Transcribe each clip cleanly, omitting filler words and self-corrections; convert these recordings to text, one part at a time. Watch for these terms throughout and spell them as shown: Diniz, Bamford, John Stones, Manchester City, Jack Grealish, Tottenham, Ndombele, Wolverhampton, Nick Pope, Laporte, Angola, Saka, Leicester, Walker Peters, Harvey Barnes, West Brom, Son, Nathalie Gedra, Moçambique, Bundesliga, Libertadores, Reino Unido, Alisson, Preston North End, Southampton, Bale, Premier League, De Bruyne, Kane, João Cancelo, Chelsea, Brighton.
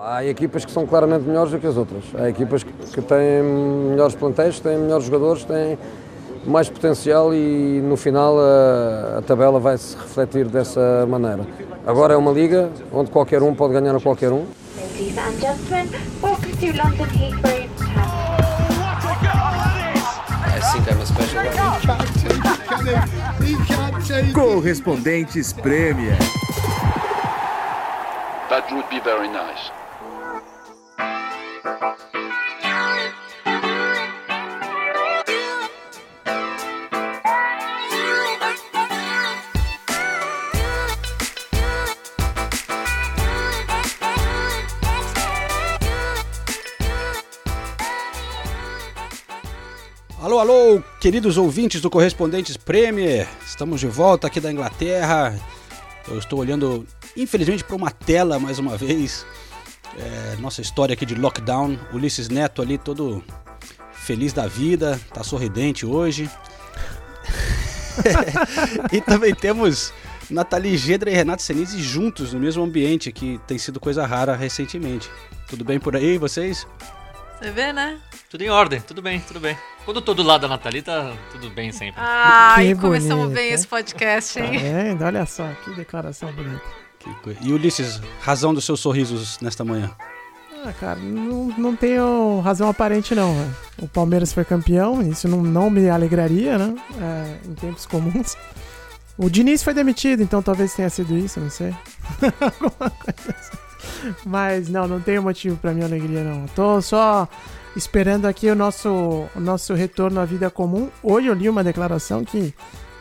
Há equipas que são claramente melhores do que as outras. Há equipas que têm melhores plantéis, têm melhores jogadores, têm mais potencial e no final a tabela vai se refletir dessa maneira. Agora é uma liga onde qualquer um pode ganhar a qualquer um. Ladies and gentlemen, welcome to London Heathrow. Correspondentes Premier. That would be very nice. Alô, alô, queridos ouvintes do Correspondentes Premier. Estamos de volta aqui da Inglaterra. Eu estou olhando, infelizmente, para uma tela mais uma vez. Nossa história aqui de lockdown. Ulisses Neto ali todo feliz da vida, tá sorridente hoje. E também temos Nathalie Gedra e Renato Senizzi juntos no mesmo ambiente, que tem sido coisa rara recentemente. Tudo bem por aí, vocês? Você vê, né? Tudo em ordem, tudo bem, tudo bem. Quando eu tô do lado da Nathalie, tá tudo bem sempre. Ah, e começamos bem esse podcast, hein? Tá, olha só, que declaração bonita. E Ulisses, razão dos seus sorrisos nesta manhã? Ah, cara, não tenho razão aparente não, velho. O Palmeiras foi campeão, isso não me alegraria, né? Em tempos comuns. O Diniz foi demitido, então talvez tenha sido isso, não sei. Alguma coisa assim. Mas não tenho motivo pra minha alegria, não. Tô só esperando aqui o nosso retorno à vida comum. Hoje eu li uma declaração que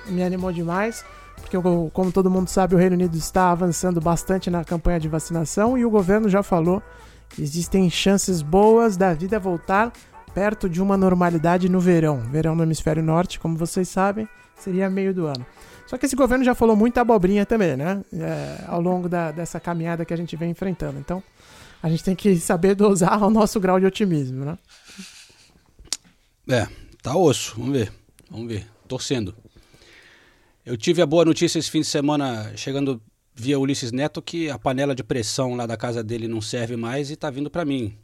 me animou demais, porque como todo mundo sabe, o Reino Unido está avançando bastante na campanha de vacinação e o governo já falou que existem chances boas da vida voltar perto de uma normalidade no verão. Verão no hemisfério norte, como vocês sabem, seria meio do ano. Só que esse governo já falou muita abobrinha também, né? Ao longo dessa caminhada que a gente vem enfrentando. Então, a gente tem que saber dosar o nosso grau de otimismo, né? Tá osso. Vamos ver. Torcendo. Eu tive a boa notícia esse fim de semana, chegando via Ulisses Neto, que a panela de pressão lá da casa dele não serve mais e tá vindo pra mim.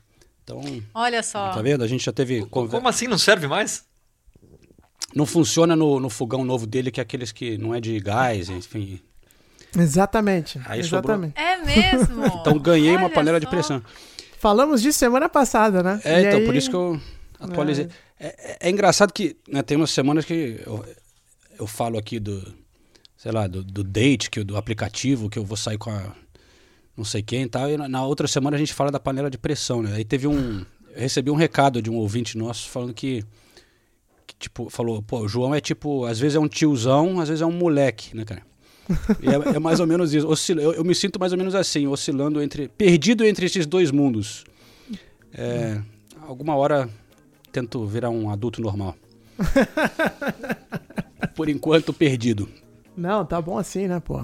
Então, olha só. Tá vendo? A gente já teve... Como assim não serve mais? Não funciona no fogão novo dele, que é aqueles que não é de gás, enfim... Exatamente. Aí exatamente. Sobrou. É mesmo? Então ganhei uma panela de pressão. Falamos disso semana passada, né? Então aí... por isso que eu atualizei. É engraçado que, né, tem umas semanas que eu falo aqui do date, do aplicativo, que eu vou sair com a não sei quem e tal, e na outra semana a gente fala da panela de pressão, né? Aí eu recebi um recado de um ouvinte nosso falando que tipo, falou, pô, o João é tipo, às vezes é um tiozão, às vezes é um moleque, né, cara? É mais ou menos isso. Eu me sinto mais ou menos assim, oscilando perdido entre esses dois mundos. Alguma hora tento virar um adulto normal. Por enquanto, perdido. Não, tá bom assim, né, pô?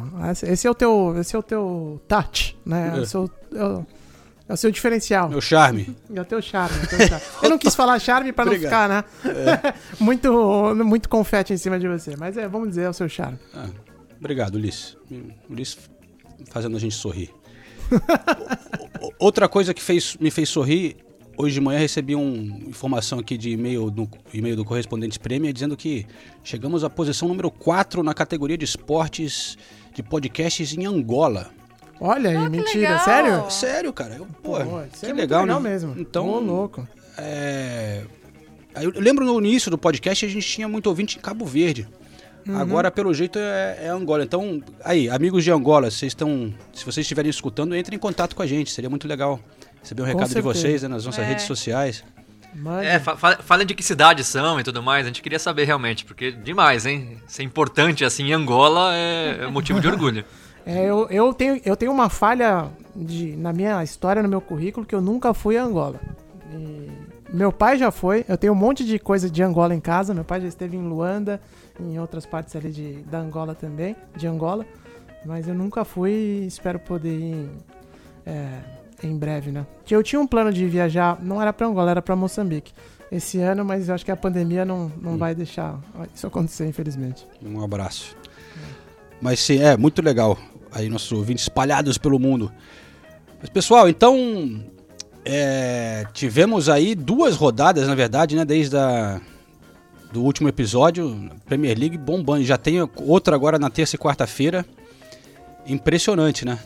Esse é o teu touch, né? É o seu diferencial. Meu charme. É o teu charme. Eu não quis falar charme pra não ficar, né? Muito confete em cima de você. Mas vamos dizer, é o seu charme. Obrigado, Ulisses. Ulisses fazendo a gente sorrir. Outra coisa que me fez sorrir, hoje de manhã recebi uma informação aqui de e-mail do Correspondentes Premier dizendo que chegamos à posição número 4 na categoria de esportes de podcasts em Angola. Olha aí, mentira, legal. Sério? Sério, cara. Que é legal, né? Mesmo. Então, louco. Eu lembro no início do podcast a gente tinha muito ouvinte em Cabo Verde. Uhum. Agora, pelo jeito, é Angola. Então, aí, amigos de Angola, se vocês estiverem escutando, entrem em contato com a gente. Seria muito legal receber um recado de vocês, né, nas nossas redes sociais. Mas... falem de que cidades são e tudo mais. A gente queria saber realmente, porque demais, hein? Ser importante assim em Angola é motivo de orgulho. Eu tenho uma falha na minha história, no meu currículo, que eu nunca fui a Angola. Meu pai já foi, eu tenho um monte de coisa de Angola em casa, meu pai já esteve em Luanda, em outras partes ali da Angola também, de Angola, mas eu nunca fui e espero poder ir em breve, né? Eu tinha um plano de viajar, não era pra Angola, era pra Moçambique, esse ano, mas eu acho que a pandemia não vai deixar isso acontecer, infelizmente. Um abraço. Mas sim, muito legal, aí nossos ouvintes espalhados pelo mundo. Mas, pessoal, então tivemos aí duas rodadas, na verdade, né? Desde do último episódio, Premier League bombando. Já tem outra agora na terça e quarta-feira. Impressionante, né?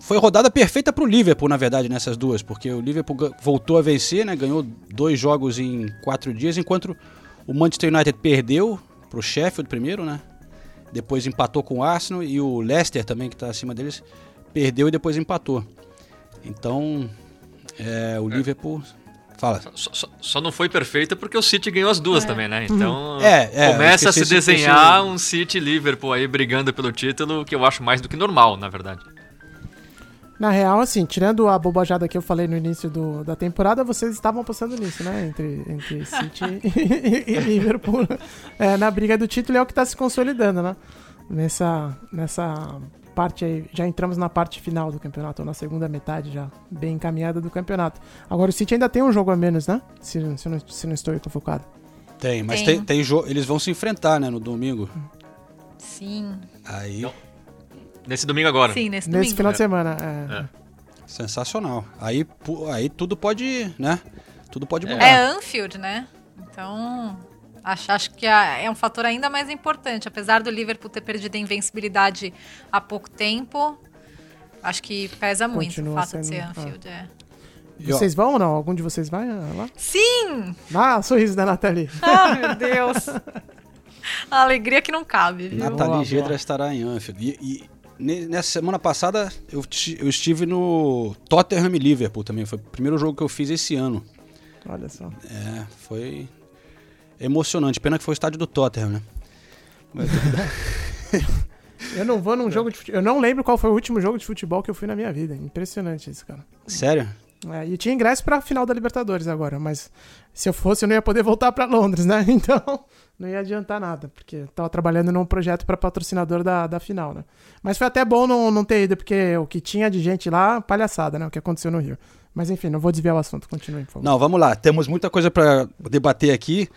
Foi rodada perfeita para o Liverpool, na verdade, nessas duas, porque o Liverpool voltou a vencer, né? Ganhou 2 jogos em 4 dias, enquanto o Manchester United perdeu para o Sheffield primeiro, né? Depois empatou com o Arsenal, e o Leicester também, que está acima deles, perdeu e depois empatou. Então, o Liverpool... Fala. Só não foi perfeita porque o City ganhou as duas também, né? Então começa a se desenhar um City e Liverpool aí brigando pelo título, que eu acho mais do que normal, na verdade. Na real, assim, tirando a bobajada que eu falei no início da temporada, vocês estavam apostando nisso, né? Entre City e Liverpool. Na briga do título é o que tá se consolidando, né? Nessa parte aí, já entramos na parte final do campeonato, ou na segunda metade já, bem encaminhada do campeonato. Agora o City ainda tem um jogo a menos, né? Se não estou equivocado. Tem, mas tem jogo, eles vão se enfrentar, né, no domingo. Sim. Aí... Então, nesse domingo agora. Sim, nesse domingo. Nesse final de semana. Sensacional. Aí tudo pode, né? Tudo pode mudar. É Anfield, né? Então... Acho que é um fator ainda mais importante. Apesar do Liverpool ter perdido a invencibilidade há pouco tempo, acho que pesa muito o fato de ser Anfield. Vocês vão ou não? Algum de vocês vai lá? Sim! Ah, o sorriso da Nathalie. Ah, meu Deus. A alegria que não cabe, viu? Nathalie Gedra estará em Anfield. E nessa semana passada, eu estive no Tottenham e Liverpool também. Foi o primeiro jogo que eu fiz esse ano. Olha só. Foi... emocionante, pena que foi o estádio do Tottenham, né? Mas... eu não vou num jogo de futebol. Eu não lembro qual foi o último jogo de futebol que eu fui na minha vida. Impressionante isso, cara. Sério? E tinha ingresso pra final da Libertadores agora, mas se eu fosse eu não ia poder voltar pra Londres, né? Então não ia adiantar nada, porque eu tava trabalhando num projeto pra patrocinador da final, né? Mas foi até bom não ter ido, porque o que tinha de gente lá, palhaçada, né? O que aconteceu no Rio. Mas enfim, não vou desviar o assunto, continue, por favor. Não, vamos lá, temos muita coisa para debater aqui,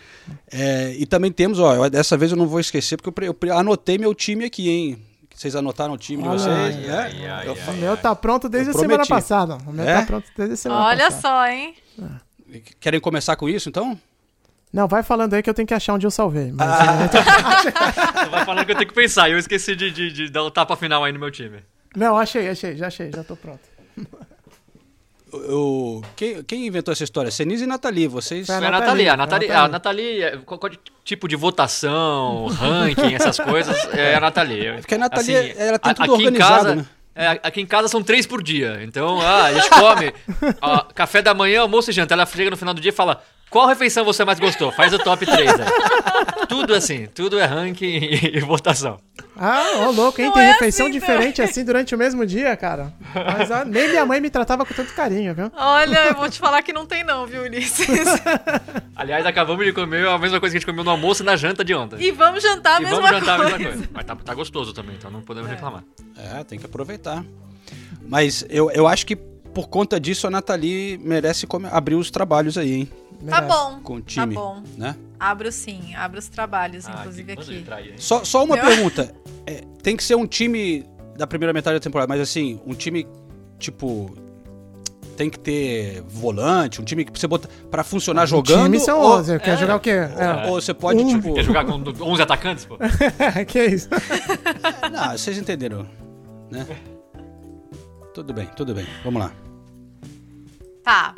e também temos, dessa vez eu não vou esquecer, porque eu anotei meu time aqui, hein? Vocês anotaram o time de vocês? O meu tá pronto desde a semana passada. O meu tá pronto desde a semana passada. Olha só, hein? Querem começar com isso, então? Não, vai falando aí que eu tenho que achar onde eu salvei. Mas... vai falando que eu tenho que pensar, eu esqueci de dar o tapa final aí no meu time. Não, achei, já tô pronto. Quem inventou essa história? Senizzi e Nathalie, vocês... Foi a Nathalie. A Nathalie, qual tipo de votação, ranking, essas coisas, é a Nathalie. Porque a Nathalie, assim, ela tem tudo organizado, casa, né? Aqui em casa são 3 por dia. Então, a gente come café da manhã, almoço e janta. Ela chega no final do dia e fala, qual refeição você mais gostou? Faz o top 3. Né? Tudo assim, tudo é ranking e votação. Louco, hein? Não tem refeição assim, diferente assim durante o mesmo dia, cara. Mas nem minha mãe me tratava com tanto carinho, viu? Olha, eu vou te falar que não tem não, viu, Ulisses? Aliás, acabamos de comer a mesma coisa que a gente comeu no almoço e na janta de ontem. E vamos jantar a mesma coisa. Mas tá gostoso também, então não podemos reclamar. Tem que aproveitar. Mas eu acho que por conta disso a Nathalie merece abrir os trabalhos aí, hein? Tá bom, com o time, tá bom, né? Abro sim, abro os trabalhos, inclusive aqui. Só uma pergunta, tem que ser um time da primeira metade da temporada, mas assim, um time, tipo, tem que ter volante, um time que você bota pra funcionar jogando? Time são 11, quer jogar o quê? Ou você pode, tipo... Quer jogar com 11 atacantes, pô? Que isso? Não, vocês entenderam, né? Tudo bem, vamos lá. Tá.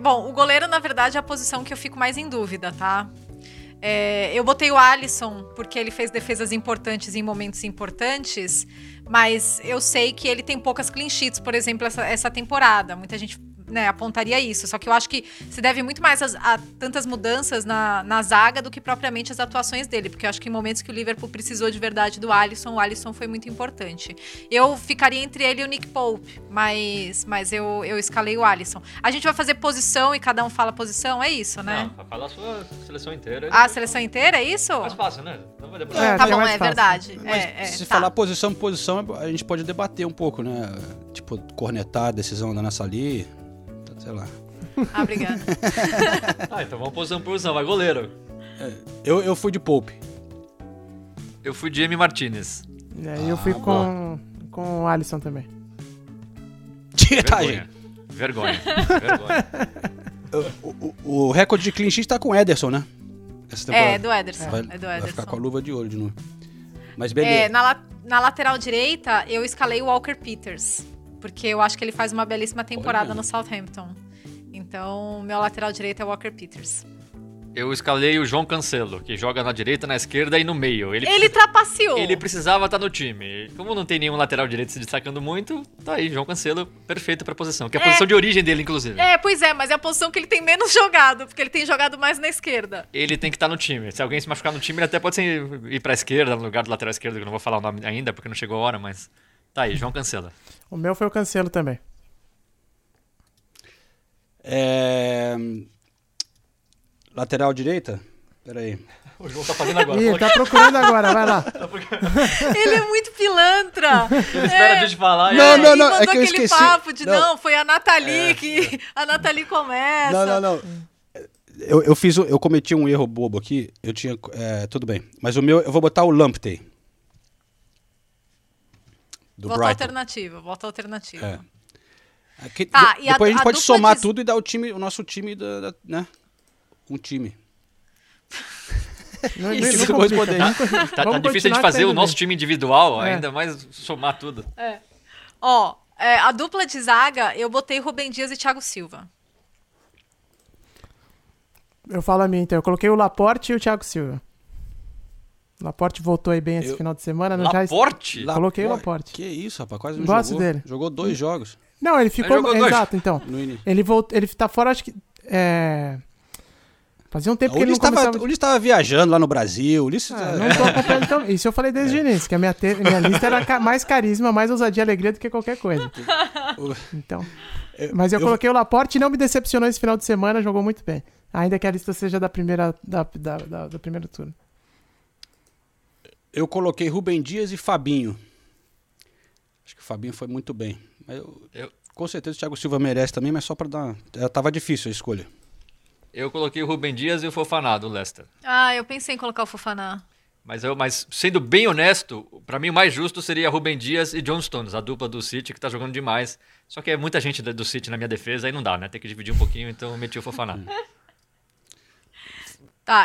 Bom, o goleiro, na verdade, é a posição que eu fico mais em dúvida, tá? Eu botei o Alisson porque ele fez defesas importantes em momentos importantes, mas eu sei que ele tem poucas clean sheets, por exemplo, essa temporada. Muita gente, né, apontaria isso, só que eu acho que se deve muito mais a tantas mudanças na zaga do que propriamente as atuações dele, porque eu acho que em momentos que o Liverpool precisou de verdade do Alisson, o Alisson foi muito importante. Eu ficaria entre ele e o Nick Pope, mas eu escalei o Alisson. A gente vai fazer posição e cada um fala posição, é isso, né? Não, fala a sua seleção inteira. A seleção inteira, é isso? Mais fácil, né? Não vai debater. Tá bom, é verdade. Mas se falar posição, a gente pode debater um pouco, né? Tipo, cornetar a decisão da Nathalie... Sei lá. Ah, obrigado. Então vamos posição. Vai, goleiro. Eu fui de Pope. Eu fui de Emi Martinez. E eu fui com o Alisson também. mentira, vergonha, gente. Vergonha. Vergonha. O recorde de clean sheet tá com o Ederson, né? Essa temporada. É do Ederson. Vai, é do Ederson. Vai ficar com a luva de olho de novo. Mas beleza. É, na lateral direita, eu escalei o Walker Peters. Porque eu acho que ele faz uma belíssima temporada no Southampton. Então, meu lateral direito é o Walker Peters. Eu escalei o João Cancelo, que joga na direita, na esquerda e no meio. Ele trapaceou. Ele precisava estar no time. Como não tem nenhum lateral direito se destacando muito, tá aí, João Cancelo, perfeito pra posição. Que é a posição de origem dele, inclusive. É, pois é, mas é a posição que ele tem menos jogado, porque ele tem jogado mais na esquerda. Ele tem que estar no time. Se alguém se machucar no time, ele até pode ir pra esquerda, no lugar do lateral esquerdo, que eu não vou falar o nome ainda, porque não chegou a hora, mas... Tá aí, João Cancelo. O meu foi o Cancelo também. Lateral direita? Peraí. O João tá fazendo agora. Ih, tá procurando agora, vai lá. Ele é muito pilantra. Ele espera a gente falar. Não, é que eu esqueci. Aquele papo de foi a Nathalie que... A Nathalie começa. Não. Eu cometi um erro bobo aqui. Eu tinha... tudo bem. Mas o meu, eu vou botar o Lamptey. Volta alternativa. É. Depois a gente pode somar tudo e dar o nosso time, né? Um time. Isso, não responder. Tá difícil a gente fazer o nosso time individual, ainda mais somar tudo. A dupla de zaga, eu botei Ruben Dias e Thiago Silva. Eu falo a minha, então. Eu coloquei o Laporte e o Thiago Silva. Laporte voltou aí bem esse final de semana. Laporte? Coloquei o Laporte. Que isso, rapaz, quase não jogou. Dele. Jogou 2 jogos. Não, ele ficou... Exato, então. Ele tá fora, acho que... Fazia um tempo que ele não começava... O Ulisses estava viajando lá no Brasil, não tô acompanhando, então. Isso eu falei desde o início, que a minha lista era mais carisma, mais ousadia e alegria do que qualquer coisa. Então... Mas eu coloquei o Laporte e não me decepcionou esse final de semana, jogou muito bem. Ainda que a lista seja da primeira turno. Eu coloquei Ruben Dias e Fabinho. Acho que o Fabinho foi muito bem. Mas com certeza o Thiago Silva merece também, mas só para dar... Tava difícil a escolha. Eu coloquei o Ruben Dias e o Fofaná do Leicester. Eu pensei em colocar o Fofaná. Mas sendo bem honesto, para mim o mais justo seria Ruben Dias e John Stones, a dupla do City, que tá jogando demais. Só que é muita gente do City na minha defesa, aí não dá, né? Tem que dividir um pouquinho, então eu meti o Fofaná.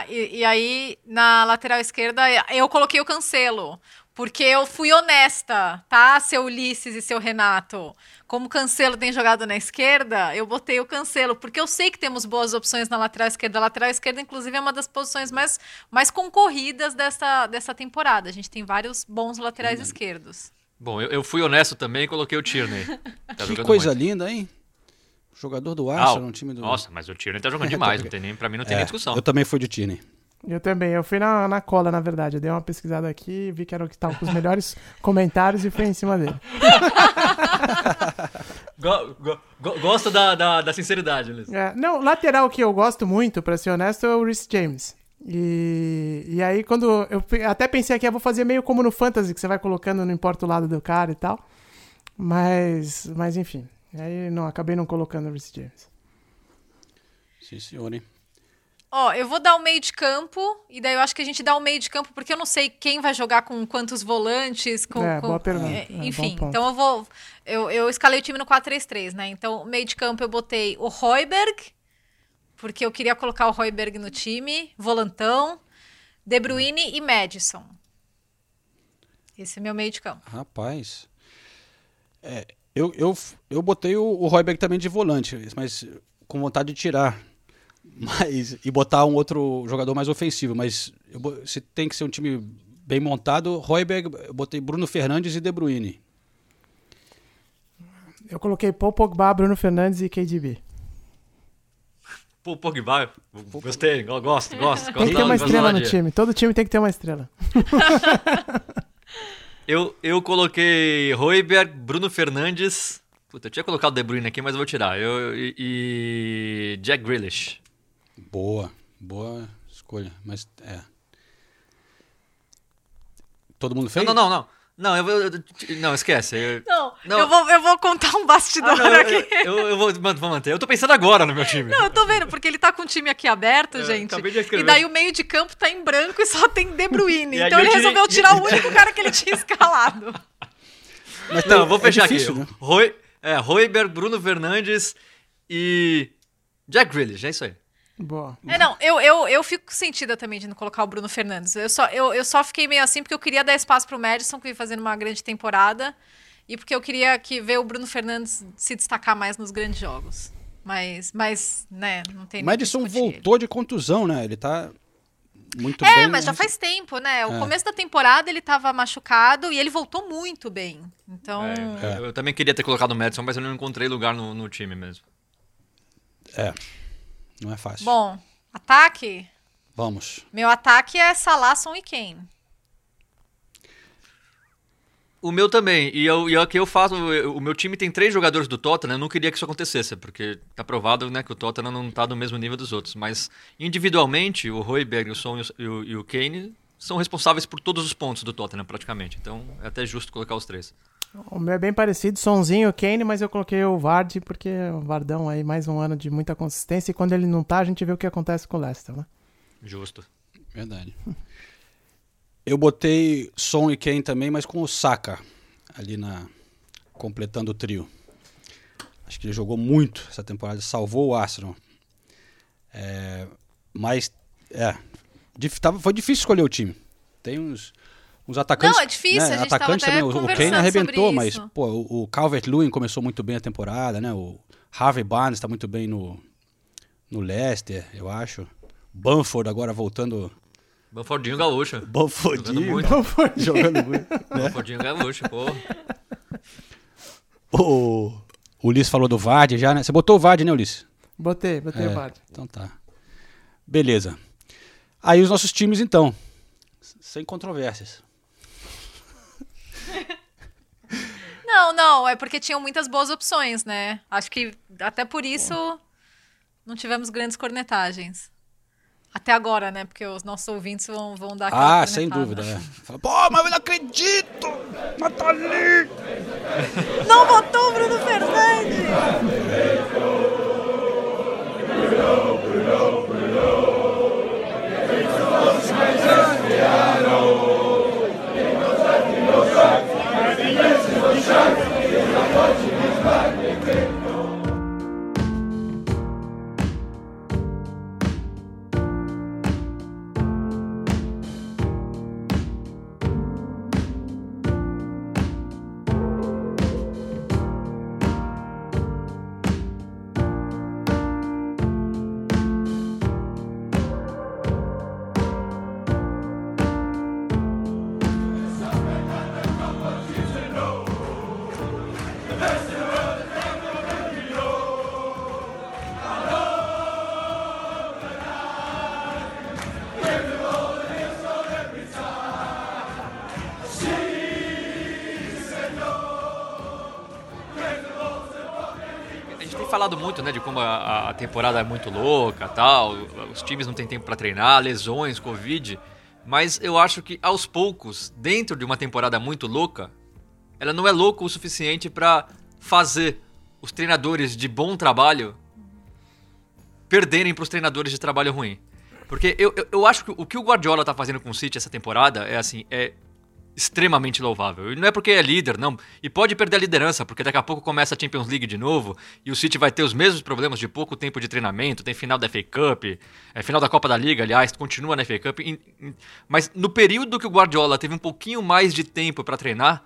E aí, na lateral esquerda, eu coloquei o Cancelo, porque eu fui honesta, tá, seu Ulisses e seu Renato? Como o Cancelo tem jogado na esquerda, eu botei o Cancelo, porque eu sei que temos boas opções na lateral esquerda. A lateral esquerda, inclusive, é uma das posições mais concorridas dessa temporada. A gente tem vários bons laterais esquerdos. Bom, eu fui honesto também e coloquei o Tierney. Tá, que coisa muito linda, hein? Jogador do Arsenal, no time do... Nossa, mas o Tierney tá jogando demais, pra mim não tem nem discussão. Eu também fui de Tierney. Eu fui na cola, na verdade. Eu dei uma pesquisada aqui, vi que era o que tava com os melhores comentários e fui em cima dele. Gosto da sinceridade, Luiz. Não, lateral que eu gosto muito, pra ser honesto, é o Reece James. E aí, quando... Eu até pensei aqui, eu vou fazer meio como no Fantasy, que você vai colocando, não importa o lado do cara e tal. Mas enfim... Aí acabei não colocando o Reece James. Sim, senhor, hein? Eu vou dar o meio de campo, e daí eu acho que a gente dá o meio de campo, porque eu não sei quem vai jogar com quantos volantes. Boa pergunta. Enfim, então eu vou... Eu escalei o time no 4-3-3, né? Então, meio de campo eu botei o Højbjerg, porque eu queria colocar o Højbjerg no time, volantão, De Bruyne e Madison. Esse é meu meio de campo. Rapaz... Eu botei o Højbjerg também de volante, mas com vontade de tirar e botar um outro jogador mais ofensivo. Mas se tem que ser um time bem montado, Højbjerg, eu botei Bruno Fernandes e De Bruyne. Eu coloquei Paul Pogba, Bruno Fernandes e KDB. Paul Pogba, gostei, gosto. Tem que ter uma estrela no time, todo time tem que ter uma estrela. Eu coloquei Højbjerg, Bruno Fernandes... Puta, eu tinha colocado o De Bruyne aqui, mas eu vou tirar. E Jack Grealish. Boa escolha, mas Todo mundo fez? Não. Não, esquece. Eu vou contar um bastidor aqui. Eu vou manter. Eu tô pensando agora no meu time. Não, eu tô vendo, porque ele tá com o time aqui aberto, gente. E daí o meio de campo tá em branco e só tem De Bruyne. Então ele resolveu tirar o único cara que ele tinha escalado. Mas, vou fechar difícil, aqui. Né? Højbjerg, Bruno Fernandes e Jack Grealish, é isso aí. Boa. É, não, eu fico sentida também de não colocar o Bruno Fernandes. Eu só fiquei meio assim porque eu queria dar espaço pro Madison, que vem fazendo uma grande temporada, e porque eu queria ver o Bruno Fernandes se destacar mais nos grandes jogos. Mas né, não tem... O Madison voltou de contusão, né? Ele tá muito bem. É, mas já faz tempo, né? O começo da temporada ele tava machucado e ele voltou muito bem. Então... Eu também queria ter colocado o Madison, mas eu não encontrei lugar no time mesmo. É... Não é fácil. Bom, ataque? Vamos. Meu ataque é Salah, Son e Kane. O meu também. E aqui eu faço... O meu time tem 3 jogadores do Tottenham. Eu não queria que isso acontecesse, porque tá provado, né, que o Tottenham não tá no mesmo nível dos outros. Mas, individualmente, o Højbjerg, o Son e o Kane são responsáveis por todos os pontos do Tottenham, praticamente. Então, é até justo colocar os 3. O meu é bem parecido, Sonzinho, Kane, mas eu coloquei o Vardy, porque o Vardão aí mais um ano de muita consistência, e quando ele não tá, a gente vê o que acontece com o Leicester, né? Justo. Verdade. Eu botei Son e Kane também, mas com o Saka, ali completando o trio. Acho que ele jogou muito essa temporada, salvou o Arsenal. Foi difícil escolher o time. Tem uns atacantes. Não, é difícil, né? A gente atacante tava até também. O Kane arrebentou, mas pô, o Calvert-Lewin começou muito bem a temporada, né? O Harvey Barnes está muito bem no Leicester, eu acho. Bamford agora voltando. Bamfordinho gaúcho. Jogando muito. Né? Bamfordinho gaúcho, pô. O Ulisses falou do Vardy já, né? Você botou o Vardy, né, Ulisses? Botei o Vardy. Então tá. Beleza. Aí os nossos times, então. Sem controvérsias. Não, é porque tinham muitas boas opções, né? Acho que até por isso não tivemos grandes cornetagens. Até agora, né? Porque os nossos ouvintes vão dar aquela cornetada. Sem dúvida, né? Fala, pô, mas eu não acredito! Nathalie! Não botou o Bruno Fernandes! Falado muito, né, de como a temporada é muito louca, tal, os times não têm tempo para treinar, lesões, Covid, mas eu acho que aos poucos, dentro de uma temporada muito louca, ela não é louca o suficiente para fazer os treinadores de bom trabalho perderem para os treinadores de trabalho ruim. Porque eu acho que o que o Guardiola tá fazendo com o City essa temporada é extremamente louvável. E não é porque é líder, não. E pode perder a liderança, porque daqui a pouco começa a Champions League de novo e o City vai ter os mesmos problemas de pouco tempo de treinamento, tem final da FA Cup, final da Copa da Liga, aliás, continua na FA Cup. Mas no período que o Guardiola teve um pouquinho mais de tempo para treinar,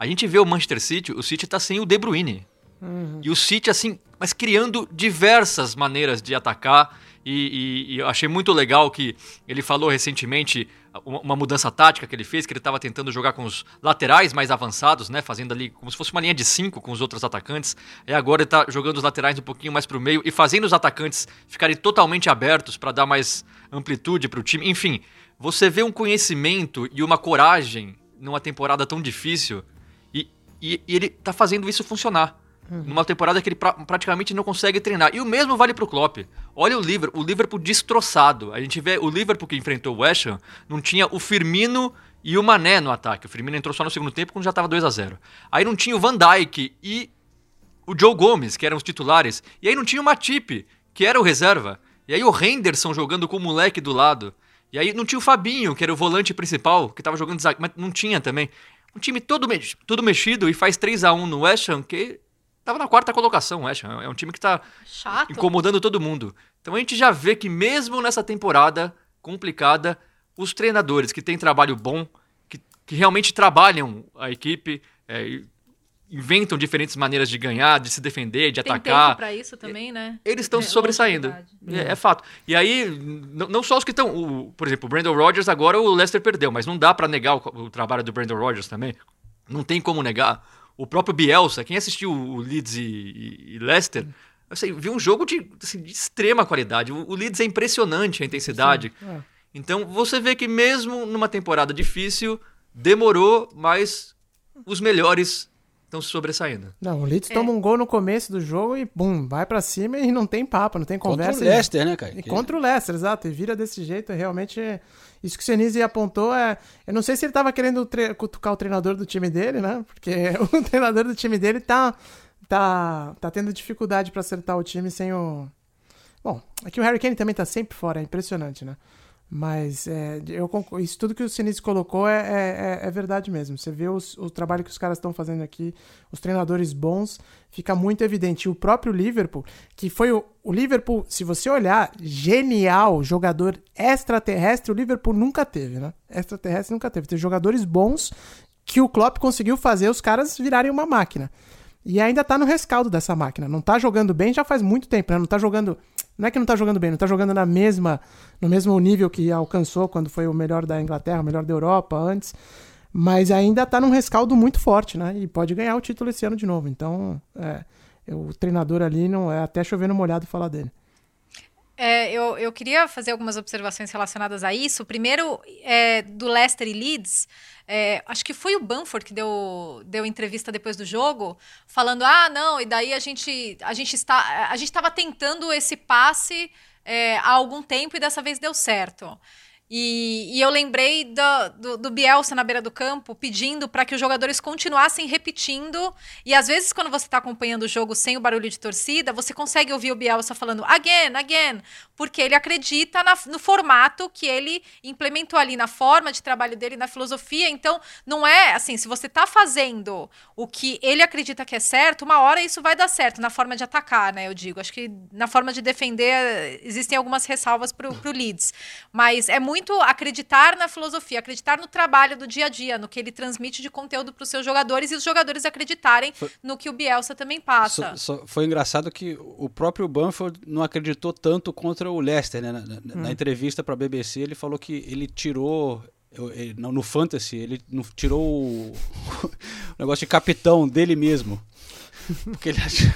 a gente vê o City tá sem o De Bruyne. Uhum. E o City, assim, mas criando diversas maneiras de atacar. E eu achei muito legal que ele falou recentemente uma mudança tática que ele fez, que ele estava tentando jogar com os laterais mais avançados, né, fazendo ali como se fosse uma linha de 5 com os outros atacantes, e agora ele está jogando os laterais um pouquinho mais para o meio e fazendo os atacantes ficarem totalmente abertos para dar mais amplitude para o time. Enfim, você vê um conhecimento e uma coragem numa temporada tão difícil e ele está fazendo isso funcionar. Numa temporada que ele praticamente não consegue treinar. E o mesmo vale pro Klopp. Olha o Liverpool destroçado. A gente vê o Liverpool que enfrentou o West Ham, não tinha o Firmino e o Mané no ataque. O Firmino entrou só no segundo tempo quando já estava 2-0. Aí não tinha o Van Dijk e o Joe Gomes, que eram os titulares. E aí não tinha o Matip, que era o reserva. E aí o Henderson jogando com o moleque do lado. E aí não tinha o Fabinho, que era o volante principal, que estava jogando... Mas não tinha também. Um time todo mexido e faz 3-1 no West Ham, que... Tava na quarta colocação, o West Ham. É um time que tá chato, incomodando todo mundo. Então a gente já vê que mesmo nessa temporada complicada, os treinadores que têm trabalho bom, que realmente trabalham a equipe, inventam diferentes maneiras de ganhar, de se defender, de atacar. Tem tempo pra isso também, né? Eles estão se sobressaindo. É fato. E aí, não só os que estão... Por exemplo, o Brandon Rodgers, agora o Leicester perdeu, mas não dá pra negar o trabalho do Brandon Rodgers também. Não tem como negar. O próprio Bielsa, quem assistiu o Leeds e Leicester, assim, viu um jogo de extrema qualidade. O Leeds é impressionante a intensidade. Sim, é. Então, você vê que mesmo numa temporada difícil, demorou, mas os melhores estão se sobressaindo. Não, o Leeds toma um gol no começo do jogo e, bum, vai pra cima e não tem papo, não tem conversa. Contra o Leicester, né, cara? Contra o Leicester, exato. E vira desse jeito, realmente... Isso que o Senizzi apontou é... Eu não sei se ele estava querendo cutucar o treinador do time dele, né? Porque o treinador do time dele tá tendo dificuldade para acertar o time sem o... Bom, aqui o Harry Kane também tá sempre fora, é impressionante, né? Mas isso tudo que o Senizzi colocou é verdade mesmo. Você vê o trabalho que os caras estão fazendo aqui, os treinadores bons, fica muito evidente. E o próprio Liverpool, que foi o Liverpool, se você olhar, genial, jogador extraterrestre, o Liverpool nunca teve, né? Extraterrestre nunca teve. Tem jogadores bons que o Klopp conseguiu fazer os caras virarem uma máquina. E ainda tá no rescaldo dessa máquina. Não tá jogando bem já faz muito tempo, né? Não tá jogando... Não é que não tá jogando bem, não tá jogando no mesmo nível que alcançou quando foi o melhor da Inglaterra, o melhor da Europa antes. Mas ainda tá num rescaldo muito forte, né? E pode ganhar o título esse ano de novo. Então, o treinador ali não é até chovendo molhado falar dele. Eu queria fazer algumas observações relacionadas a isso. Primeiro, do Leicester e Leeds, acho que foi o Bamford que deu entrevista depois do jogo, falando, não, e daí a gente estava tentando esse passe há algum tempo e dessa vez deu certo. E eu lembrei do Bielsa na beira do campo pedindo para que os jogadores continuassem repetindo. E às vezes, quando você está acompanhando o jogo sem o barulho de torcida, você consegue ouvir o Bielsa falando again, again, porque ele acredita no formato que ele implementou ali, na forma de trabalho dele, na filosofia. Então, não é assim, se você está fazendo o que ele acredita que é certo, uma hora isso vai dar certo, na forma de atacar, né? Eu digo, acho que na forma de defender existem algumas ressalvas para o Leeds. Mas é muito acreditar na filosofia, acreditar no trabalho do dia a dia, no que ele transmite de conteúdo para os seus jogadores e os jogadores acreditarem no que o Bielsa também passa. Foi engraçado que o próprio Bamford não acreditou tanto contra o Leicester, né? Na entrevista para a BBC ele falou que ele tirou... No Fantasy, ele tirou o negócio de capitão dele mesmo. Porque ele achou...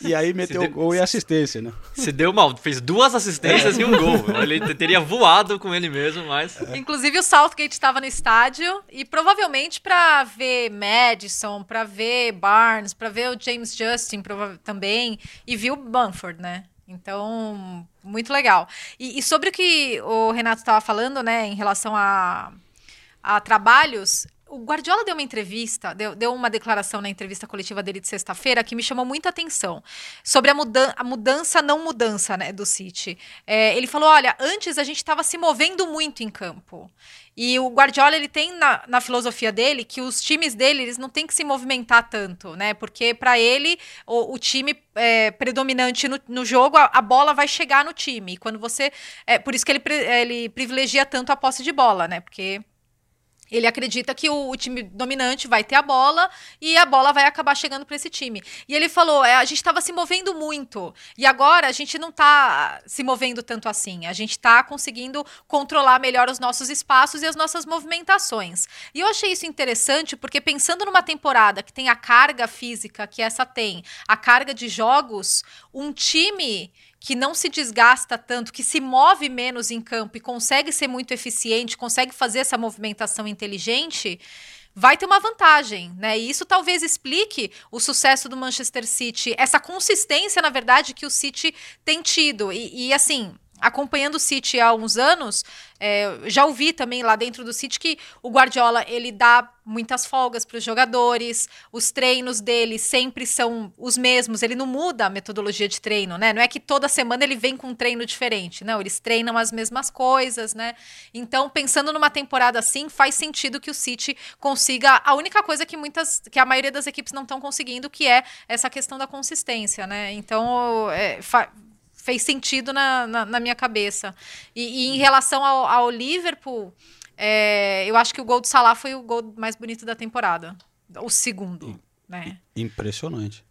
E aí meteu o gol e assistência, né? Se deu mal, fez 2 assistências e um gol. Ele teria voado com ele mesmo, mas... Inclusive o Southgate estava no estádio e provavelmente para ver Madison, para ver Barnes, para ver o James Justin também, e viu Bamford, né? Então, muito legal. E sobre o que o Renato estava falando, né, em relação a trabalhos... O Guardiola deu uma entrevista, deu uma declaração na entrevista coletiva dele de sexta-feira que me chamou muita atenção, sobre a mudança, não mudança, né, do City. Ele falou, olha, antes a gente estava se movendo muito em campo. E o Guardiola, ele tem na filosofia dele que os times dele, eles não têm que se movimentar tanto, né? Porque para ele, o time predominante no jogo, a bola vai chegar no time. Quando você, por isso que ele privilegia tanto a posse de bola, né? Porque... Ele acredita que o time dominante vai ter a bola e a bola vai acabar chegando para esse time. E ele falou, a gente estava se movendo muito e agora a gente não está se movendo tanto assim. A gente está conseguindo controlar melhor os nossos espaços e as nossas movimentações. E eu achei isso interessante porque pensando numa temporada que tem a carga física que essa tem, a carga de jogos, um time... que não se desgasta tanto, que se move menos em campo e consegue ser muito eficiente, consegue fazer essa movimentação inteligente, vai ter uma vantagem, né? E isso talvez explique o sucesso do Manchester City, essa consistência, na verdade, que o City tem tido. E assim... acompanhando o City há uns anos, já ouvi também lá dentro do City que o Guardiola, ele dá muitas folgas para os jogadores, os treinos dele sempre são os mesmos, ele não muda a metodologia de treino, né? Não é que toda semana ele vem com um treino diferente, não, eles treinam as mesmas coisas, né? Então, pensando numa temporada assim, faz sentido que o City consiga a única coisa que a maioria das equipes não estão conseguindo, que é essa questão da consistência, né? Então, fez sentido na minha cabeça. E em relação ao Liverpool, eu acho que o gol do Salah foi o gol mais bonito da temporada. O segundo, né? Impressionante.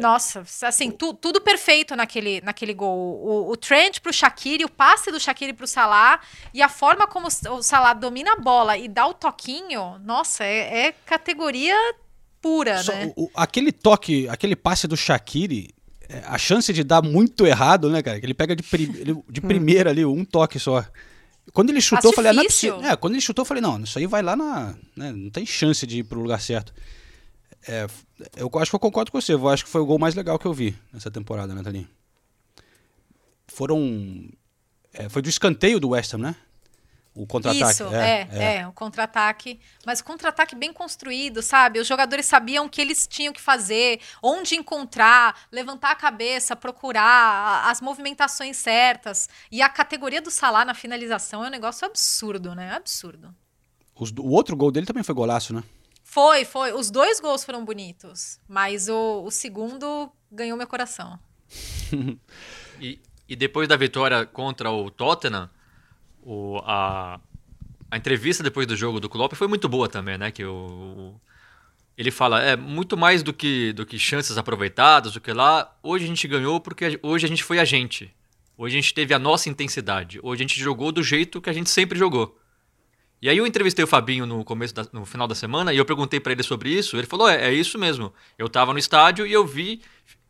Nossa, assim, tudo perfeito naquele gol. O Trent pro Shaqiri, o passe do Shaqiri pro Salah, e a forma como o Salah domina a bola e dá o toquinho, nossa, é categoria pura, né? Aquele passe do Shaqiri, a chance de dar muito errado, né, cara? Que ele pega de primeira ali, um toque só. Quando ele chutou, eu falei, não, isso aí vai lá não tem chance de ir pro lugar certo. Eu acho que eu concordo com você. Eu acho que foi o gol mais legal que eu vi nessa temporada, né, Nathalie? Foi do escanteio do West Ham, né? O contra-ataque. Isso, o contra-ataque. Mas contra-ataque bem construído, sabe? Os jogadores sabiam o que eles tinham que fazer, onde encontrar, levantar a cabeça, procurar, as movimentações certas. E a categoria do Salah na finalização é um negócio absurdo, né? Absurdo. O outro gol dele também foi golaço, né? Foi. Os dois gols foram bonitos. Mas o segundo ganhou meu coração. E depois da vitória contra o Tottenham, a entrevista depois do jogo do Klopp foi muito boa também, né? Que ele fala, muito mais do que chances aproveitadas, do que lá. Hoje a gente ganhou porque hoje a gente foi a gente. Hoje a gente teve a nossa intensidade. Hoje a gente jogou do jeito que a gente sempre jogou. E aí eu entrevistei o Fabinho no final da semana e eu perguntei pra ele sobre isso. Ele falou, é isso mesmo. Eu tava no estádio e eu vi,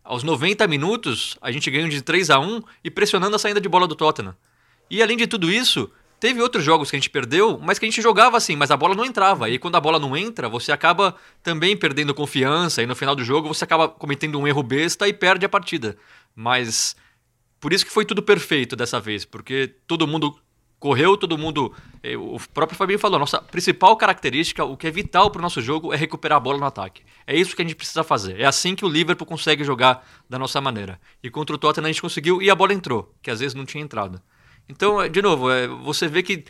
aos 90 minutos, a gente ganhou de 3-1 e pressionando a saída de bola do Tottenham. E além de tudo isso, teve outros jogos que a gente perdeu, mas que a gente jogava assim, mas a bola não entrava. E quando a bola não entra, você acaba também perdendo confiança e no final do jogo você acaba cometendo um erro besta e perde a partida. Mas por isso que foi tudo perfeito dessa vez, porque todo mundo correu, todo mundo... O próprio Fabinho falou, nossa principal característica, o que é vital para o nosso jogo é recuperar a bola no ataque. É isso que a gente precisa fazer. É assim que o Liverpool consegue jogar da nossa maneira. E contra o Tottenham a gente conseguiu e a bola entrou, que às vezes não tinha entrado. Então, de novo, você vê que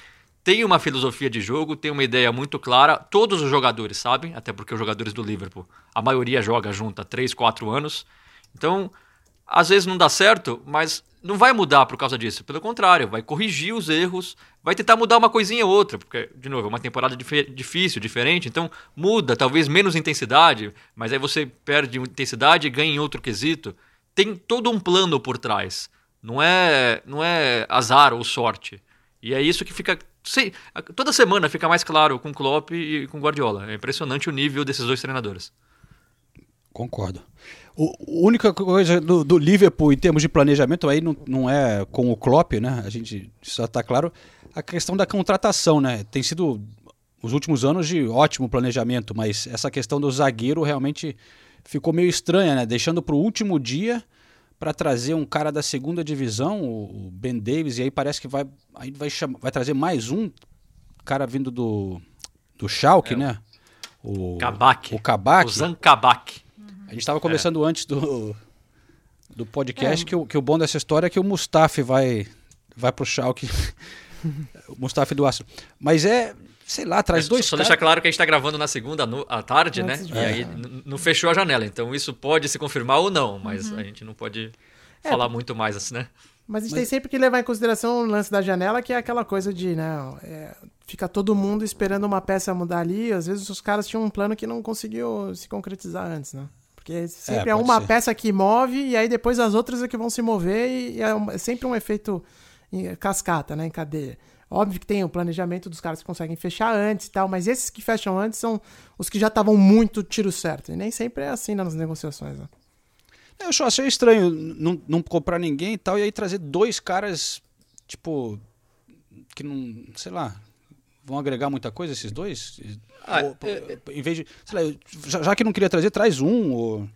tem uma filosofia de jogo, tem uma ideia muito clara, todos os jogadores sabem, até porque os jogadores do Liverpool, a maioria joga junto há 3, 4 anos. Então, às vezes não dá certo, mas não vai mudar por causa disso. Pelo contrário, vai corrigir os erros, vai tentar mudar uma coisinha ou outra, porque, de novo, é uma temporada difícil, diferente, então muda, talvez menos intensidade, mas aí você perde intensidade e ganha em outro quesito. Tem todo um plano por trás. Não é azar ou sorte. E é isso que fica... toda semana fica mais claro com o Klopp e com o Guardiola. É impressionante o nível desses dois treinadores. Concordo. A única coisa do Liverpool em termos de planejamento aí não é com o Klopp, né? A gente só está claro. A questão da contratação, né? Tem sido os últimos anos de ótimo planejamento, mas essa questão do zagueiro realmente ficou meio estranha, né? Deixando para o último dia... para trazer um cara da segunda divisão, o Ben Davis, e aí parece que vai trazer mais um cara vindo do Schalke, né? O Zan Kabak. A gente estava conversando antes do podcast que o bom dessa história é que o Mustafi vai pro Schalke. O Mustafi do Arsenal. Mas sei lá, traz dois caras. Só deixar claro que a gente está gravando na segunda à tarde, né? E aí não fechou a janela. Então isso pode se confirmar ou não, mas a gente não pode falar muito mais assim, né? Mas a gente tem sempre que levar em consideração o lance da janela, que é aquela coisa de, né? Fica todo mundo esperando uma peça mudar ali. Às vezes os caras tinham um plano que não conseguiu se concretizar antes, né? Porque sempre é uma peça que move e aí depois as outras é que vão se mover e é sempre um efeito em cascata, né? Em cadeia. Óbvio que tem o planejamento dos caras que conseguem fechar antes e tal, mas esses que fecham antes são os que já estavam muito tiro certo. E nem sempre é assim nas negociações. Né? Eu só achei estranho não comprar ninguém e tal, e aí trazer dois caras, tipo, que não, sei lá, vão agregar muita coisa esses dois? Em vez de, sei lá, já que não queria trazer, traz um, ou...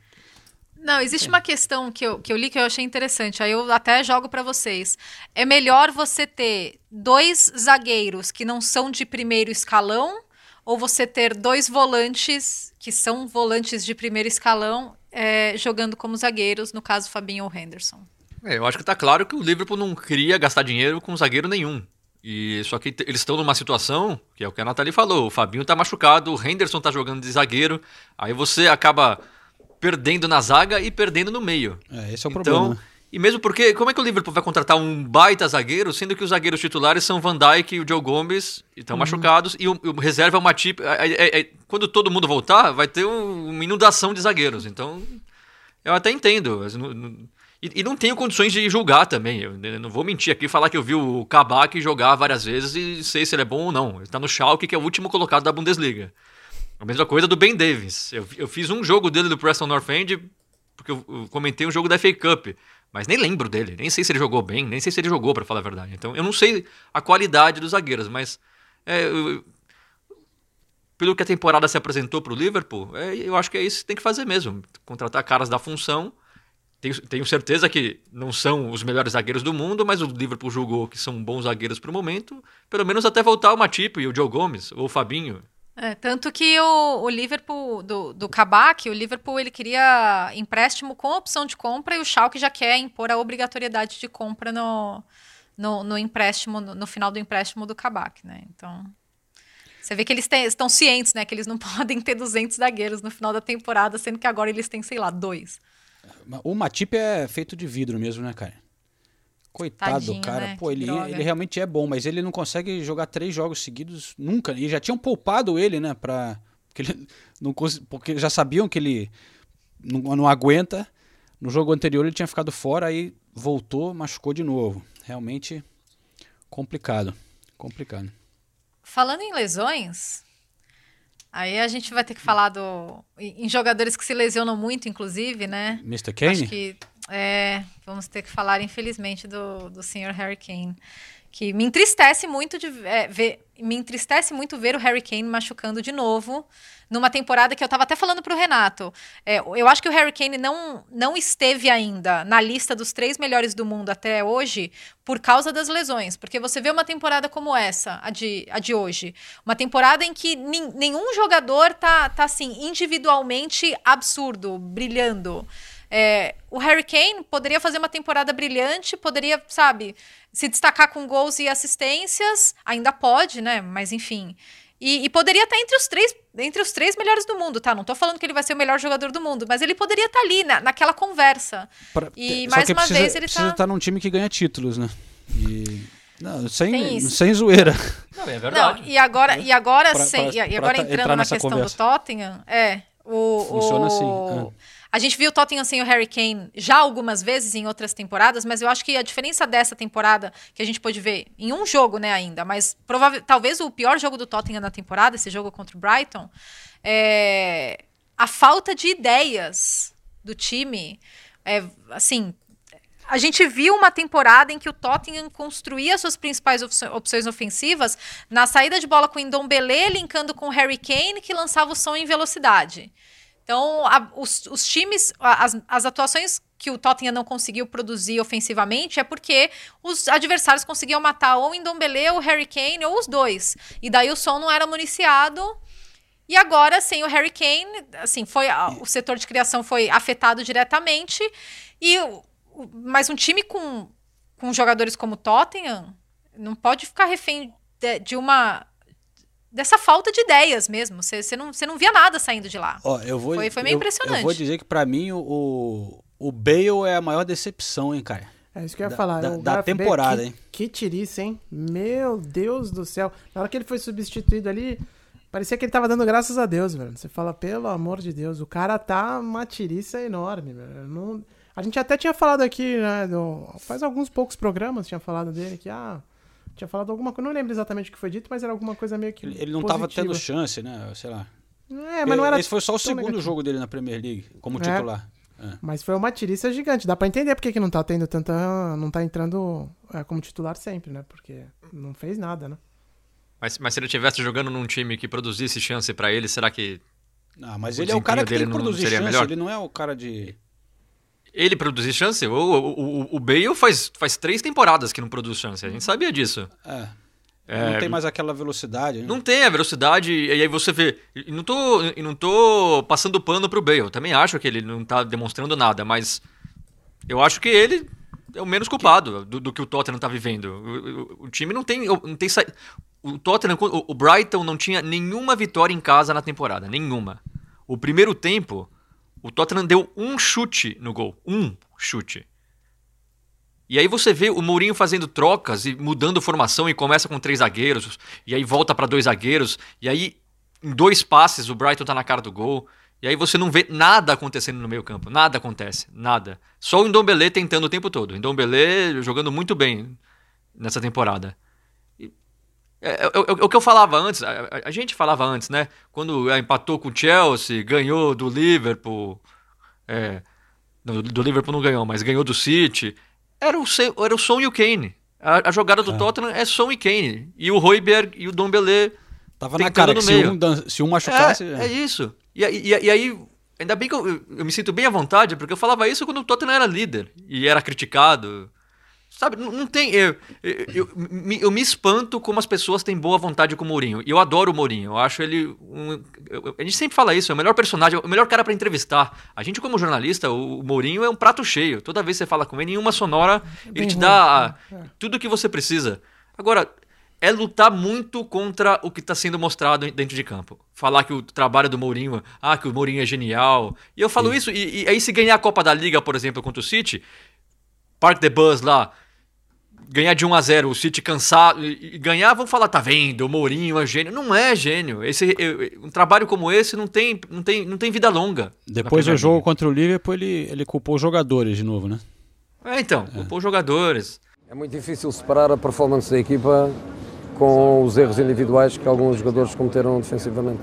Não, existe uma questão que eu li que eu achei interessante, aí eu até jogo para vocês. É melhor você ter 2 zagueiros que não são de primeiro escalão ou você ter 2 volantes que são volantes de primeiro escalão jogando como zagueiros, no caso Fabinho ou Henderson? Eu acho que tá claro que o Liverpool não queria gastar dinheiro com zagueiro nenhum. E só que eles estão numa situação, que é o que a Nathalie falou, o Fabinho tá machucado, o Henderson tá jogando de zagueiro, aí você acaba perdendo na zaga e perdendo no meio. Esse é o problema. E mesmo porque, como é que o Liverpool vai contratar um baita zagueiro, sendo que os zagueiros titulares são Van Dijk e o Joe Gomes, estão machucados, e o reserva é uma Matip. Quando todo mundo voltar, vai ter uma inundação de zagueiros. Então, eu até entendo, mas e não tenho condições de julgar também. Eu não vou mentir aqui e falar que eu vi o Kabak jogar várias vezes e sei se ele é bom ou não. Ele está no Schalke, que é o último colocado da Bundesliga. A mesma coisa do Ben Davies. Eu fiz um jogo dele do Preston North End, porque eu comentei um jogo da FA Cup, mas nem lembro dele, nem sei se ele jogou bem, nem sei se ele jogou, para falar a verdade. Então, eu não sei a qualidade dos zagueiros, mas pelo que a temporada se apresentou para o Liverpool, eu acho que é isso que tem que fazer mesmo, contratar caras da função. Tenho certeza que não são os melhores zagueiros do mundo, mas o Liverpool julgou que são bons zagueiros para o momento, pelo menos até voltar o Matip e o Joe Gomes, ou o Fabinho. Tanto que o Liverpool, do Kabak, o Liverpool ele queria empréstimo com opção de compra e o Schalke já quer impor a obrigatoriedade de compra no empréstimo, no final do empréstimo do Kabak, né? Então, você vê que eles estão cientes, né, que eles não podem ter 200 zagueiros no final da temporada, sendo que agora eles têm, sei lá, 2. O Matip é feito de vidro mesmo, né, cara? Coitado, tadinho, cara. Né? Pô, ele realmente é bom, mas ele não consegue jogar 3 jogos seguidos nunca. E já tinham poupado ele, né? Porque já sabiam que ele não aguenta. No jogo anterior ele tinha ficado fora, aí voltou, machucou de novo. Realmente complicado. Falando em lesões... Aí a gente vai ter que falar em jogadores que se lesionam muito, inclusive, né? Mr. Kane? Acho que vamos ter que falar, infelizmente, do senhor Harry Kane. Que me entristece muito ver o Harry Kane machucando de novo, numa temporada que eu estava até falando para o Renato. Eu acho que o Harry Kane não esteve ainda na lista dos 3 melhores do mundo até hoje por causa das lesões, porque você vê uma temporada como essa, a de hoje, uma temporada em que nenhum jogador tá assim, individualmente absurdo, brilhando. O Harry Kane poderia fazer uma temporada brilhante, poderia, sabe, se destacar com gols e assistências, ainda pode, né, mas enfim, e poderia estar entre os três melhores do mundo, tá, não tô falando que ele vai ser o melhor jogador do mundo, mas ele poderia estar ali, naquela conversa, e mais uma vez ele precisa estar num time que ganha títulos, né, Não, sem zoeira. Não, é verdade. Não, e agora entrando na questão conversa do Tottenham, funciona assim, A gente viu o Tottenham sem o Harry Kane já algumas vezes em outras temporadas, mas eu acho que a diferença dessa temporada, que a gente pôde ver em um jogo, né, ainda, mas talvez o pior jogo do Tottenham na temporada, esse jogo contra o Brighton, a falta de ideias do time, assim... A gente viu uma temporada em que o Tottenham construía suas principais opções ofensivas na saída de bola com o Ndombele, linkando com o Harry Kane, que lançava o Son em velocidade. Então, os times, as atuações que o Tottenham não conseguiu produzir ofensivamente é porque os adversários conseguiam matar ou o Ndombele, ou o Harry Kane, ou os dois. E daí o Son não era municiado. E agora, sem o Harry Kane, assim, o setor de criação foi afetado diretamente. Mas um time com jogadores como o Tottenham não pode ficar refém de uma... dessa falta de ideias mesmo. Você não via nada saindo de lá. Foi meio impressionante. Eu vou dizer que, pra mim, o Bale é a maior decepção, hein, cara? É isso que eu ia falar. Da temporada, hein? Que tirice, hein? Meu Deus do céu. Na hora que ele foi substituído ali, parecia que ele tava dando graças a Deus, velho. Você fala, pelo amor de Deus, o cara tá uma tiriça enorme, velho. Não... A gente até tinha falado aqui, né, faz alguns poucos programas tinha falado dele, que tinha falado alguma coisa, não lembro exatamente o que foi dito, mas era alguma coisa meio que ele não estava tendo chance, né, sei lá. Mas não era. Esse foi só o segundo jogo dele na Premier League, como titular. Mas foi uma tiriça gigante, dá pra entender porque que não tá tendo tanta, não tá entrando como titular sempre, né, porque não fez nada, né. Mas se ele estivesse jogando num time que produzisse chance pra ele, será que... Mas ele é o cara que tem que produzir chance, ele não é o cara de... Ele produzir chance? O Bale faz 3 temporadas que não produz chance. A gente sabia disso. Não tem mais aquela velocidade. Né? Não tem a velocidade. E aí você vê... Eu não tô passando pano pro Bale. Eu também acho que ele não tá demonstrando nada. Mas eu acho que ele é o menos culpado do que o Tottenham tá vivendo. O time não tem saída. O Tottenham... O Brighton não tinha nenhuma vitória em casa na temporada. Nenhuma. O primeiro tempo... O Tottenham deu um chute no gol. Um chute. E aí você vê o Mourinho fazendo trocas e mudando formação e começa com 3 zagueiros. E aí volta para 2 zagueiros. E aí, em 2 passes, o Brighton tá na cara do gol. E aí você não vê nada acontecendo no meio campo. Nada acontece. Nada. Só o Ndombele tentando o tempo todo. O Ndombele jogando muito bem nessa temporada. É o que eu falava antes, a gente falava antes, né? Quando empatou com o Chelsea, ganhou do Liverpool, do Liverpool não ganhou, mas ganhou do City, era o Son e o Kane. A jogada do Tottenham é Son e Kane, e o Højbjerg e o Ndombele tava na cara que meio. Se um machucasse... É isso. E aí, ainda bem que eu me sinto bem à vontade, porque eu falava isso quando o Tottenham era líder e era criticado... Sabe, não tem... Eu me espanto como as pessoas têm boa vontade com o Mourinho. E eu adoro o Mourinho. Eu acho ele... a gente sempre fala isso. É o melhor personagem, é o melhor cara pra entrevistar. A gente, como jornalista, o Mourinho é um prato cheio. Toda vez que você fala com ele, em uma sonora, ele te dá tudo o que você precisa. Agora, é lutar muito contra o que tá sendo mostrado dentro de campo. Falar que o trabalho do Mourinho... que o Mourinho é genial. E eu falo isso. E aí, se ganhar a Copa da Liga, por exemplo, contra o City... Park the Bus lá... Ganhar de 1-0, o City cansado e ganhar, vão falar, tá vendo, o Mourinho é gênio. Não é gênio. Um trabalho como esse não tem vida longa. Depois do jogo contra o Liverpool, ele culpou os jogadores de novo, né? Culpou os jogadores. É muito difícil separar a performance da equipa com os erros individuais que alguns jogadores cometeram defensivamente.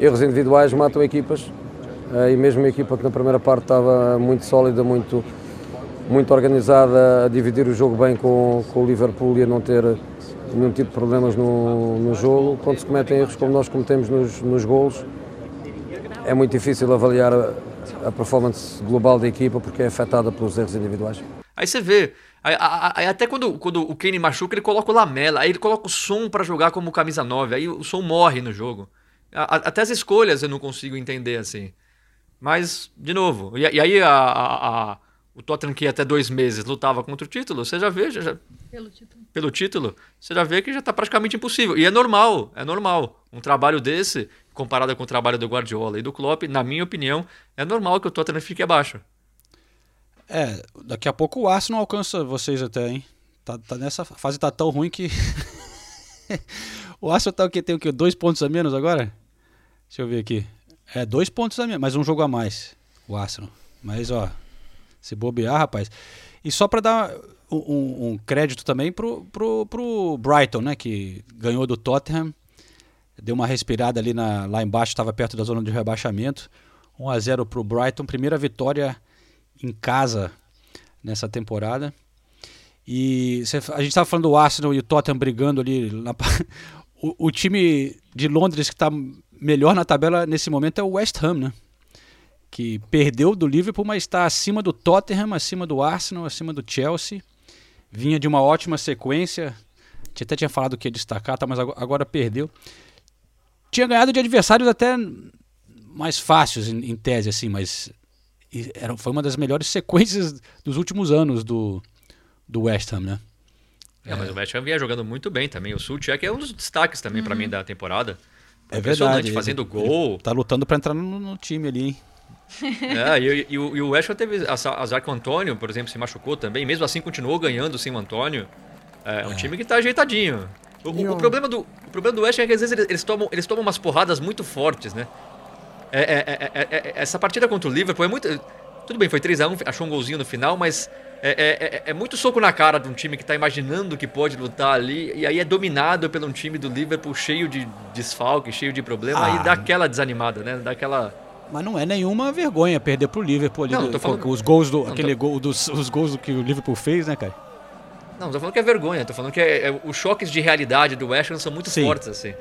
Erros individuais matam equipas, e mesmo a equipa que na primeira parte estava muito sólida, muito organizada, a dividir o jogo bem com o Liverpool e a não ter nenhum tipo de problemas no jogo. Quando se cometem erros como nós cometemos nos golos, é muito difícil avaliar a performance global da equipa porque é afetada pelos erros individuais. Aí você vê, até quando o Kane machuca, ele coloca o Lamela, aí ele coloca o Son para jogar como camisa 9, aí o Son morre no jogo. Até as escolhas eu não consigo entender assim. Mas, de novo, e aí o Tottenham, que até 2 meses lutava contra o título, você já vê... Pelo título, você já vê que já está praticamente impossível. E é normal. Um trabalho desse, comparado com o trabalho do Guardiola e do Klopp, na minha opinião, é normal que o Tottenham fique abaixo. Daqui a pouco o Arsenal alcança vocês até, hein? Tá nessa fase, tá tão ruim que... O Arsenal tá tem 2 pontos a menos agora? Deixa eu ver aqui. 2 pontos a menos, mas um jogo a mais, o Arsenal. Mas, ó... Se bobear, rapaz. E só para dar um crédito também pro Brighton, né? Que ganhou do Tottenham. Deu uma respirada ali lá embaixo, estava perto da zona de rebaixamento. 1-0 pro Brighton. Primeira vitória em casa nessa temporada. E a gente estava falando do Arsenal e o Tottenham brigando ali. O time de Londres que está melhor na tabela nesse momento é o West Ham, né? Que perdeu do Liverpool, mas está acima do Tottenham, acima do Arsenal, acima do Chelsea. Vinha de uma ótima sequência. A gente até tinha falado que ia destacar, mas agora perdeu. Tinha ganhado de adversários até mais fáceis, em tese, assim, mas foi uma das melhores sequências dos últimos anos do West Ham, né? Mas o West Ham vinha jogando muito bem também. O Souček é um dos destaques também para mim da temporada. É verdade. Fazendo gol. Tá lutando para entrar no time ali, hein? E o West Ham teve azar que o Antônio, por exemplo, se machucou também. Mesmo assim, continuou ganhando sem o Antônio. É um time que tá ajeitadinho. O problema do West Ham é que às vezes eles tomam umas porradas muito fortes, né? Essa partida contra o Liverpool é muito... Tudo bem, foi 3-1, achou um golzinho no final, mas é muito soco na cara de um time que tá imaginando que pode lutar ali. E aí é dominado pelo um time do Liverpool cheio de desfalque, cheio de problema. Aí dá aquela desanimada, né? Dá aquela... Mas não é nenhuma vergonha perder pro Liverpool. Não, tô falando... Os gols que o Liverpool fez, né, cara? Não tô falando que é vergonha. Tô falando que os choques de realidade do West Ham são muito fortes, assim.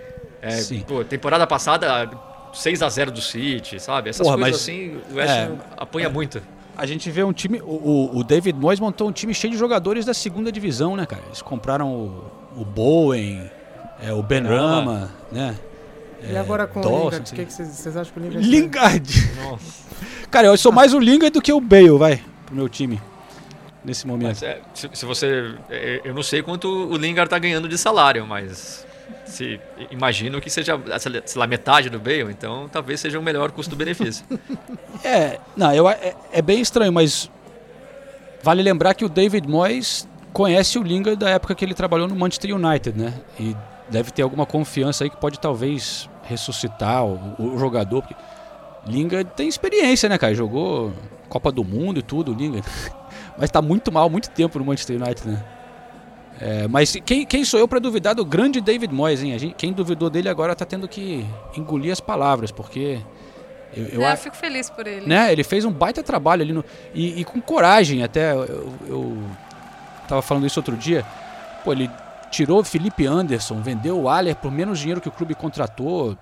Temporada passada, 6-0 do City, sabe? Essas coisas assim, o West Ham apanha muito. a gente vê um time... O David Moyes montou um time cheio de jogadores da segunda divisão, né, cara? Eles compraram o Bowen, o Ben Rama, né? E agora com o Lingard, o que vocês acham que o Lingard... Lingard! Nossa. Cara, eu sou mais o Lingard do que o Bale, vai, pro meu time. Nesse momento. Mas, se você... eu não sei quanto o Lingard tá ganhando de salário, mas... imagino que seja, sei lá, metade do Bale, então talvez seja o melhor custo-benefício. É bem estranho, mas vale lembrar que o David Moyes conhece o Lingard da época que ele trabalhou no Manchester United, né? E deve ter alguma confiança aí que pode talvez ressuscitar o jogador. Porque Lingard tem experiência, né, cara? Jogou Copa do Mundo e tudo, o Lingard. Mas tá muito mal, muito tempo no Manchester United, né? Mas quem sou eu para duvidar do grande David Moyes, hein? Quem duvidou dele agora tá tendo que engolir as palavras, porque... Eu fico feliz por ele. Né? Ele fez um baita trabalho ali, e com coragem até. Eu tava falando isso outro dia. Pô, ele tirou o Felipe Anderson, vendeu o Haller por menos dinheiro que o clube contratou.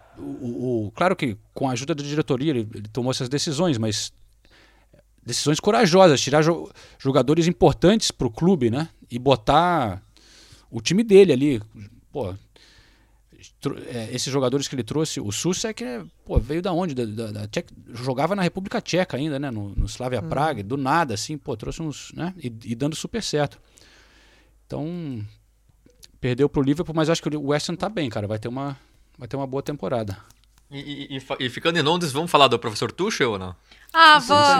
Claro que com a ajuda da diretoria ele tomou essas decisões, mas... Decisões corajosas, tirar jogadores importantes pro clube, né? E botar o time dele ali. Pô, esses jogadores que ele trouxe, o Susek, veio da onde? Da Tcheca, jogava na República Tcheca ainda, né? No Slavia Praga, do nada, assim, trouxe uns, né? E dando super certo. Então, perdeu pro Liverpool, mas acho que o West Ham tá bem, cara. Vai ter uma boa temporada. E ficando em Londres, vamos falar do professor Tuchel ou não?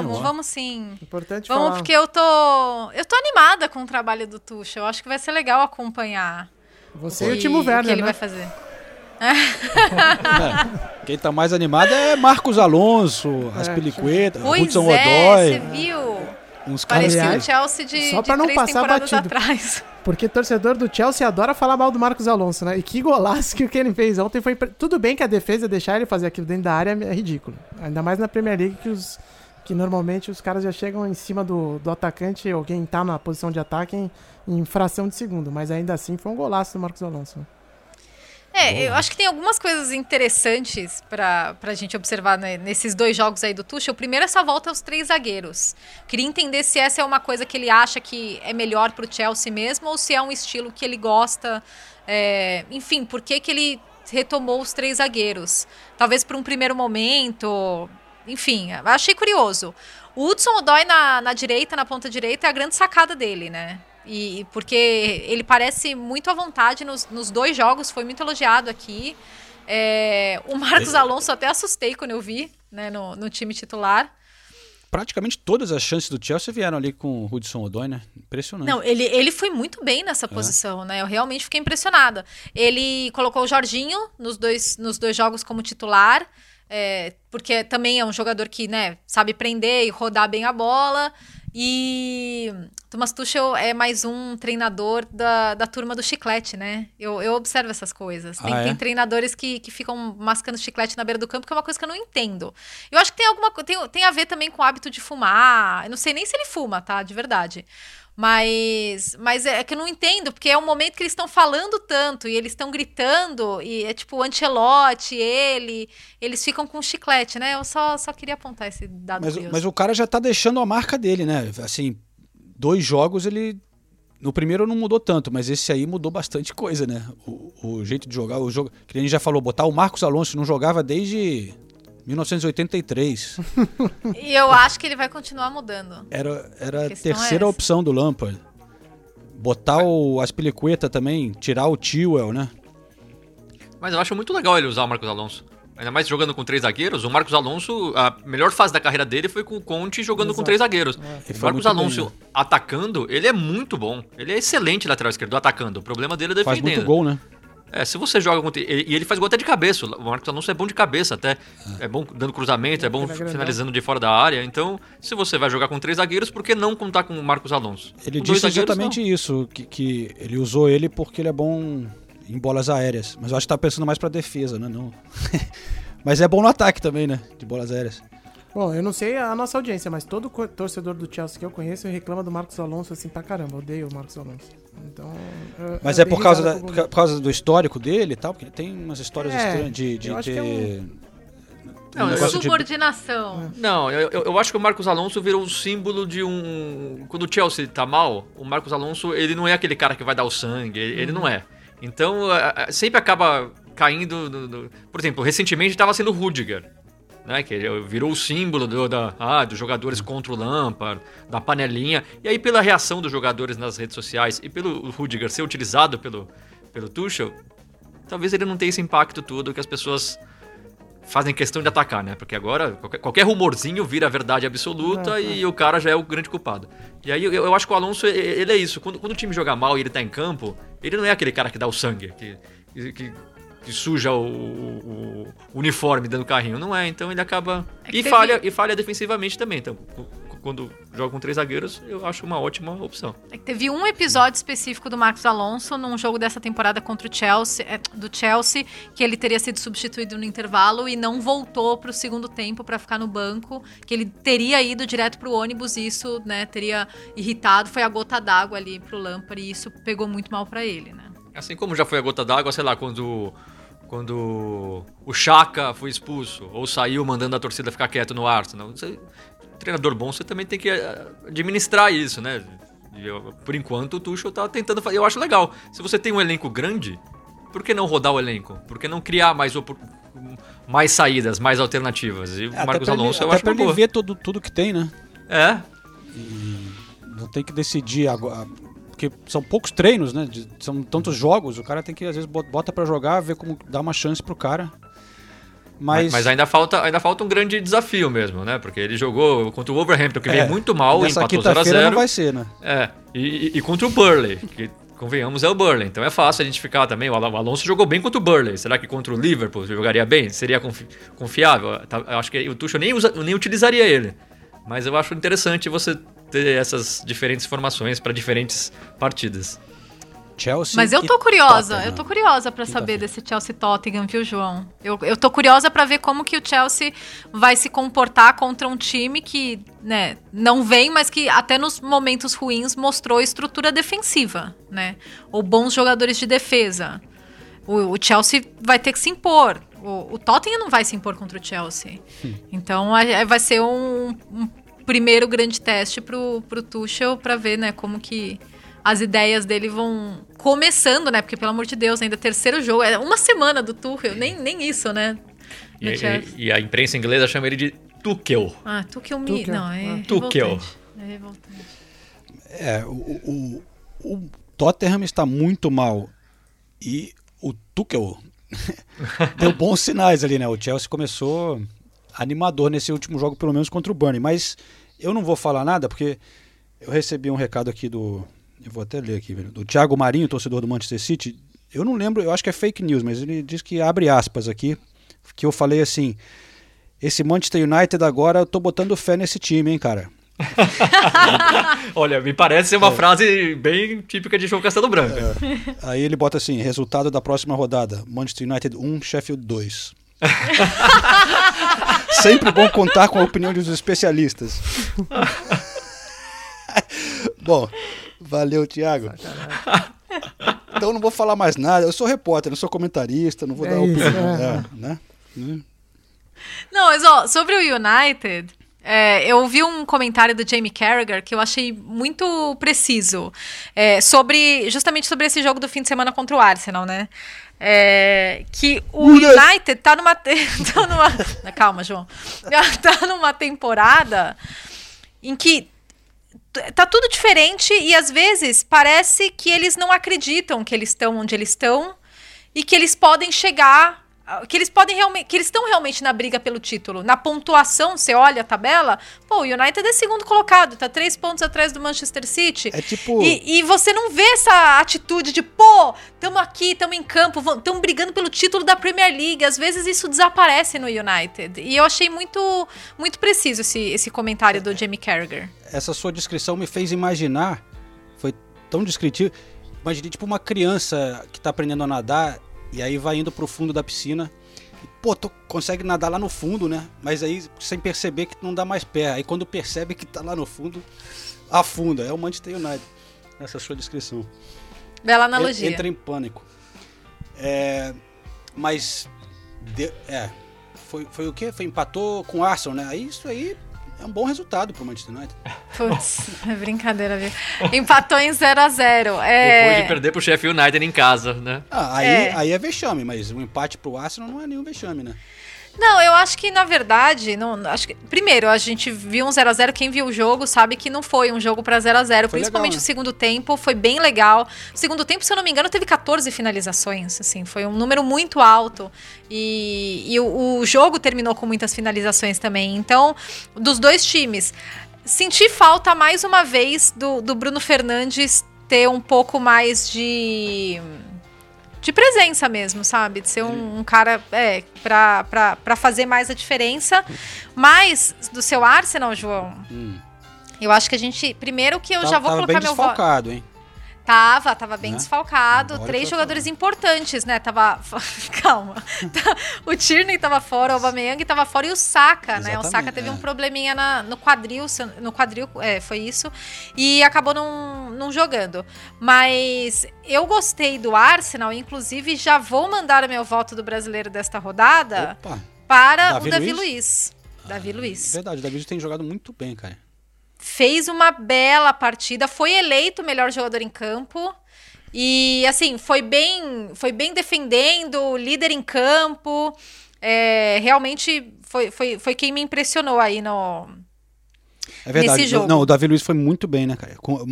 Vamos sim. Importante vamos falar. Porque eu tô animada com o trabalho do Tuchel. Eu acho que vai ser legal acompanhar. Você e o Timo Werner, o que ele vai fazer. Quem tá mais animado é Marcos Alonso, Azpilicueta, Hudson Odoi. Você viu? Uns caras. Parecia o Chelsea só pra de não três passar temporadas batido. Atrás. Porque torcedor do Chelsea adora falar mal do Marcos Alonso, né? E que golaço que o Kane fez ontem foi... Tudo bem que a defesa deixar ele fazer aquilo dentro da área é ridículo. Ainda mais na Premier League que normalmente os caras já chegam em cima do atacante ou quem tá na posição de ataque em fração de segundo. Mas ainda assim foi um golaço do Marcos Alonso, né? Eu acho que tem algumas coisas interessantes pra gente observar, né, nesses dois jogos aí do Tuchel. O primeiro é essa volta aos três zagueiros. Queria entender se essa é uma coisa que ele acha que é melhor pro Chelsea mesmo ou se é um estilo que ele gosta. Enfim, por que ele retomou os três zagueiros? Talvez por um primeiro momento. Enfim, achei curioso. O Hudson Odoi na ponta direita, é a grande sacada dele, né? E porque ele parece muito à vontade nos dois jogos, foi muito elogiado aqui. O Marcos Alonso até assustei quando eu vi, né, no time titular. Praticamente todas as chances do Chelsea vieram ali com o Hudson Odoi, né? Impressionante. Não, ele foi muito bem nessa posição, né? Eu realmente fiquei impressionada. Ele colocou o Jorginho nos dois jogos como titular, porque também é um jogador que, né, sabe prender e rodar bem a bola. E Thomas Tuchel é mais um treinador da turma do chiclete, né? Eu observo essas coisas. Tem treinadores que ficam mascando chiclete na beira do campo, que é uma coisa que eu não entendo. Eu acho que tem a ver também com o hábito de fumar. Eu não sei nem se ele fuma, tá? De verdade. Mas é que eu não entendo, porque é um momento que eles estão falando tanto e eles estão gritando, e é tipo o Ancelotti, eles ficam com chiclete, né? Eu só queria apontar esse dado. Mas o cara já tá deixando a marca dele, né? Assim, dois jogos ele... No primeiro não mudou tanto, mas esse aí mudou bastante coisa, né? O jeito de jogar, o jogo... Que a gente já falou, botar o Marcos Alonso, não jogava desde 1983. E eu acho que ele vai continuar mudando. Era a terceira opção do Lampard. Botar o Azpilicueta também, tirar o Chilwell, né? Mas eu acho muito legal ele usar o Marcos Alonso. Ainda mais jogando com três zagueiros. O Marcos Alonso, a melhor fase da carreira dele foi com o Conte jogando com três zagueiros. O Marcos Alonso atacando, ele é muito bom. Ele é excelente lateral esquerdo, atacando. O problema dele é defendendo. Faz muito gol, né? Se você joga... E ele faz gol até de cabeça. O Marcos Alonso é bom de cabeça até. É bom dando cruzamento, é bom finalizando de fora da área. Então, se você vai jogar com três zagueiros, por que não contar com o Marcos Alonso? Ele disse exatamente isso, que ele usou ele porque ele é bom em bolas aéreas. Mas eu acho que tá pensando mais pra defesa, né? Não. Mas é bom no ataque também, né? De bolas aéreas. Bom, eu não sei a nossa audiência, mas todo torcedor do Chelsea que eu conheço reclama do Marcos Alonso assim pra caramba. Eu odeio o Marcos Alonso. Então, mas é por causa do histórico dele e tal? Porque ele tem umas histórias estranhas de ter Não, subordinação. Não, eu acho que o Marcos Alonso virou um símbolo de um... Quando o Chelsea tá mal, o Marcos Alonso, ele não é aquele cara que vai dar o sangue, ele não é. Então, sempre acaba caindo... Por exemplo, recentemente estava sendo o Rüdiger, né, que virou o símbolo dos jogadores contra o Lampard, da panelinha. E aí, pela reação dos jogadores nas redes sociais e pelo Rüdiger ser utilizado pelo Tuchel, talvez ele não tenha esse impacto todo que as pessoas... fazem questão de atacar, né? Porque agora qualquer rumorzinho vira verdade absoluta e o cara já é o grande culpado. E aí eu acho que o Alonso, ele é isso. Quando o time joga mal e ele tá em campo, ele não é aquele cara que dá o sangue, que suja o uniforme dando carrinho. Não é, então ele acaba... E falha defensivamente também. Então, quando joga com três zagueiros, eu acho uma ótima opção. É que teve um episódio específico do Marcos Alonso num jogo dessa temporada contra o Chelsea, que ele teria sido substituído no intervalo e não voltou para o segundo tempo para ficar no banco, que ele teria ido direto para o ônibus e isso, né, teria irritado, foi a gota d'água ali para o Lampard e isso pegou muito mal para ele, né? Assim como já foi a gota d'água, sei lá, quando o Xhaka foi expulso ou saiu mandando a torcida ficar quieto no Arsenal, não sei... Treinador bom, você também tem que administrar isso, né? Por enquanto, o Tuchel tá tentando fazer. Eu acho legal. Se você tem um elenco grande, por que não rodar o elenco? Por que não criar mais saídas, mais alternativas? E o Marcos Alonso, eu acho uma boa. Até pra ele ver tudo que tem, né? É. E não tem que decidir agora... Porque são poucos treinos, né? São tantos jogos. O cara tem que, às vezes, bota pra jogar, ver como dá uma chance pro cara. Mas ainda falta um grande desafio mesmo, né? Porque ele jogou contra o Wolverhampton, que veio muito mal, empatou 0-0. Não vai ser, né? É, e contra o Burnley, que, convenhamos, é o Burnley. Então é fácil a gente ficar também. O Alonso jogou bem contra o Burnley. Será que contra o Liverpool jogaria bem? Seria confiável? Eu acho que o Tuchel nem utilizaria ele. Mas eu acho interessante você ter essas diferentes formações para diferentes partidas. Chelsea. Mas eu tô curiosa, Tottenham. Eu tô curiosa pra saber desse Chelsea Tottenham, viu, João? Eu tô curiosa pra ver como que o Chelsea vai se comportar contra um time que, né, não vem, mas que até nos momentos ruins mostrou estrutura defensiva, né? Ou bons jogadores de defesa. O Chelsea vai ter que se impor. O Tottenham não vai se impor contra o Chelsea. Então vai ser um primeiro grande teste pro Tuchel pra ver, né, como que... As ideias dele vão começando, né? Porque, pelo amor de Deus, ainda terceiro jogo. É uma semana do Tuchel, nem isso, né? E a imprensa inglesa chama ele de Tuchel. Ah, Tuchel. Não, é Tuchel. É revoltante. O Tottenham está muito mal. E o Tuchel deu bons sinais ali, né? O Chelsea começou animador nesse último jogo, pelo menos contra o Burnley. Mas eu não vou falar nada, porque eu recebi um recado aqui do... Eu vou até ler aqui, velho. Do Thiago Marinho, torcedor do Manchester City. Eu não lembro, eu acho que é fake news, mas ele diz que abre aspas aqui, que eu falei assim, esse Manchester United agora, eu tô botando fé nesse time, hein, cara. Olha, me parece uma frase bem típica de João Cancelo Branco. Aí ele bota assim, resultado da próxima rodada, Manchester United 1, Sheffield 2. Sempre bom contar com a opinião dos especialistas. Bom... Valeu, Thiago. Então não vou falar mais nada. Eu sou repórter, não sou comentarista, não vou dar opinião. Né? Não, mas ó, sobre o United, eu ouvi um comentário do Jamie Carragher que eu achei muito preciso. Justamente sobre esse jogo do fim de semana contra o Arsenal, né? Que o United tá numa calma, João. Tá numa temporada em que tá tudo diferente e às vezes parece que eles não acreditam que eles estão onde eles estão e que eles podem chegar, que eles estão realmente na briga pelo título. Na pontuação, você olha a tabela, o United é segundo colocado, tá 3 pontos atrás do Manchester City. É tipo... E você não vê essa atitude de, tamo aqui, tamo em campo, tamo brigando pelo título da Premier League. Às vezes isso desaparece no United. E eu achei muito, muito preciso esse comentário do Jamie Carragher. Essa sua descrição me fez imaginar, foi tão descritivo, imaginei tipo uma criança que tá aprendendo a nadar e aí vai indo pro fundo da piscina, e, consegue nadar lá no fundo, né? Mas aí sem perceber que não dá mais pé, aí quando percebe que tá lá no fundo, afunda, é o Manchester United, essa sua descrição. Bela analogia. Entra em pânico. Mas foi o quê? Empatou com o Arsenal, né? Isso aí é um bom resultado pro Manchester United. Putz, é brincadeira, viu? Empatou em 0-0. Depois de perder pro Sheffield United em casa, né? Aí é vexame, mas um empate pro Arsenal não é nenhum vexame, né? Não, eu acho que, na verdade, primeiro, a gente viu um 0-0, quem viu o jogo sabe que não foi um jogo pra 0-0, principalmente legal, né? O segundo tempo foi bem legal. O segundo tempo, se eu não me engano, teve 14 finalizações, assim, foi um número muito alto, e o jogo terminou com muitas finalizações também, então, dos dois times. Senti falta, mais uma vez, do Bruno Fernandes ter um pouco mais de presença mesmo, sabe? De ser um cara pra fazer mais a diferença. Mas, do seu Arsenal, João, eu acho que a gente... Primeiro que eu já vou colocar meu voto... Tava bem desfalcado, hein? Tava bem desfalcado. Três jogadores importantes, né? Tava... Calma. O Tierney tava fora, o Aubameyang tava fora e o Saka, né? O Saka teve um probleminha no quadril, foi isso. E acabou não jogando. Mas eu gostei do Arsenal, inclusive já vou mandar o meu voto do brasileiro desta rodada. Opa. Para o Davi Luiz. Davi Luiz. Verdade, o Davi Luiz tem jogado muito bem, cara. Fez uma bela partida, foi eleito o melhor jogador em campo e, assim, foi bem defendendo, líder em campo, realmente foi quem me impressionou aí nesse jogo. Não, o Davi Luiz foi muito bem, né, cara? Com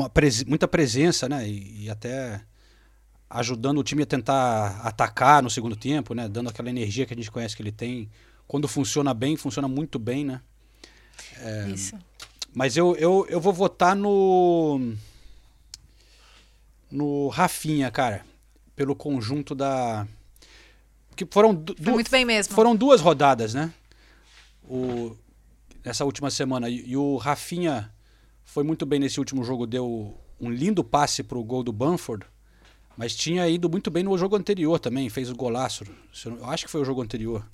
muita presença, né, e até ajudando o time a tentar atacar no segundo tempo, né, dando aquela energia que a gente conhece que ele tem. Quando funciona bem, funciona muito bem, né? Isso. Mas eu vou votar no Rafinha, cara, pelo conjunto da... Porque foi muito bem mesmo. Foram duas rodadas, né? Nessa última semana. E o Rafinha foi muito bem nesse último jogo, deu um lindo passe pro gol do Bamford, mas tinha ido muito bem no jogo anterior também, fez o golaço. Eu acho que foi o jogo anterior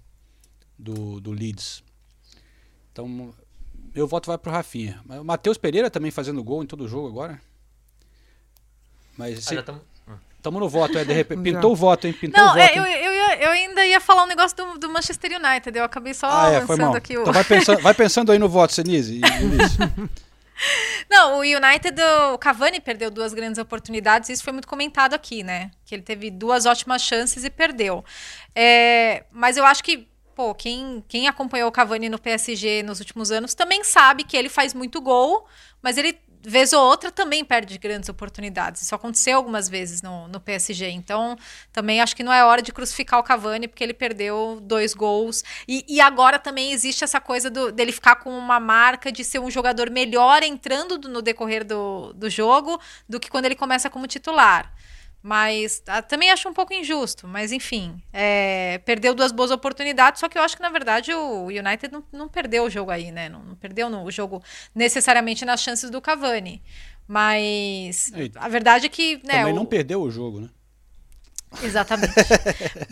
do Leeds. Então... Meu voto vai pro Rafinha. O Matheus Pereira também fazendo gol em todo o jogo agora. Mas assim, tamo no voto, de repente. Pintou o voto, hein? Pintou o voto. Eu ainda ia falar um negócio do Manchester United. Eu acabei só lançando aqui o... Então vai pensando aí no voto, Senizzi. Não, o United, o Cavani perdeu duas grandes oportunidades. Isso foi muito comentado aqui, né? Que ele teve duas ótimas chances e perdeu. Mas eu acho que... Pô, quem acompanhou o Cavani no PSG nos últimos anos também sabe que ele faz muito gol, mas ele, vez ou outra, também perde grandes oportunidades. Isso aconteceu algumas vezes no PSG. Então, também acho que não é hora de crucificar o Cavani, porque ele perdeu 2 gols. E agora também existe essa coisa dele ficar com uma marca de ser um jogador melhor entrando no decorrer do jogo do que quando ele começa como titular. Mas também acho um pouco injusto, mas enfim, perdeu duas boas oportunidades, só que eu acho que na verdade o United não perdeu o jogo aí, né, não perdeu o jogo necessariamente nas chances do Cavani, mas a verdade é que... Né, também não perdeu o jogo, né? Exatamente.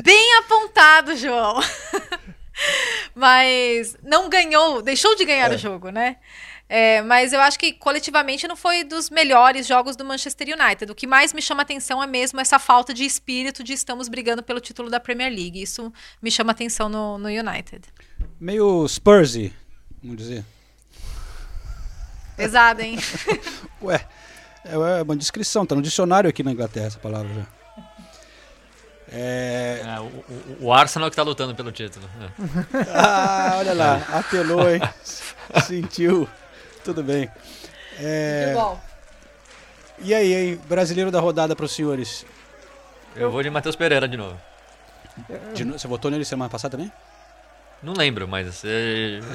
Bem apontado, João. Mas não ganhou, deixou de ganhar o jogo, né? Mas eu acho que coletivamente não foi dos melhores jogos do Manchester United. O que mais me chama atenção é mesmo essa falta de espírito de estamos brigando pelo título da Premier League. Isso me chama atenção no United. Meio Spursy, vamos dizer. Pesado, hein? Ué, é uma descrição, tá no dicionário aqui na Inglaterra essa palavra já. O Arsenal que tá lutando pelo título. Ah, olha lá, apelou, hein? Sentiu. Tudo bem. E aí, hein? Brasileiro da rodada para os senhores. Eu vou de Matheus Pereira de novo. Você votou nele semana passada também? Não lembro, mas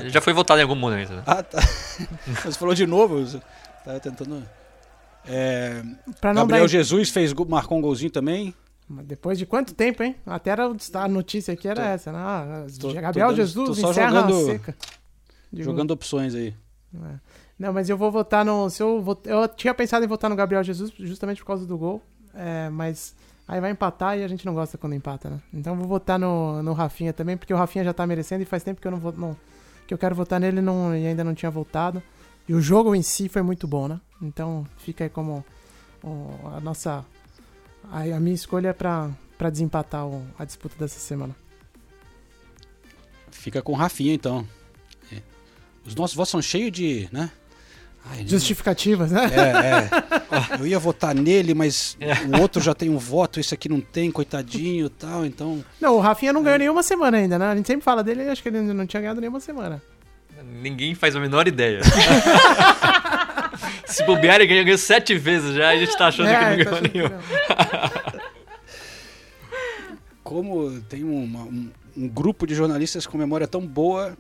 já foi votado em algum momento. Né? Ah, tá. Você falou de novo? Você tava tentando... Gabriel Jesus marcou um golzinho também. Depois de quanto tempo, hein? Até era a notícia aqui era essa, né? Gabriel Jesus encerra a seca. Jogando opções aí. Não, mas eu vou votar no... Eu tinha pensado em votar no Gabriel Jesus justamente por causa do gol, mas aí vai empatar e a gente não gosta quando empata, né? Então eu vou votar no Rafinha também, porque o Rafinha já tá merecendo e faz tempo que eu não vou... que eu quero votar nele e ainda não tinha votado. E o jogo em si foi muito bom, né? Então fica aí como a nossa... A minha escolha é pra desempatar a disputa dessa semana. Fica com o Rafinha, então. É. Os nossos votos são cheios de... né? Ai, justificativas, né? É, é. Eu ia votar nele, mas o outro já tem um voto, esse aqui não tem, coitadinho e tal, então... Não, o Rafinha não ganhou nenhuma semana ainda, né? A gente sempre fala dele, acho que ele não tinha ganhado nenhuma semana. Ninguém faz a menor ideia. Se bobear, ele ganhou 7 vezes já, a gente tá achando que não ganhou nenhum. Como tem um grupo de jornalistas com memória tão boa,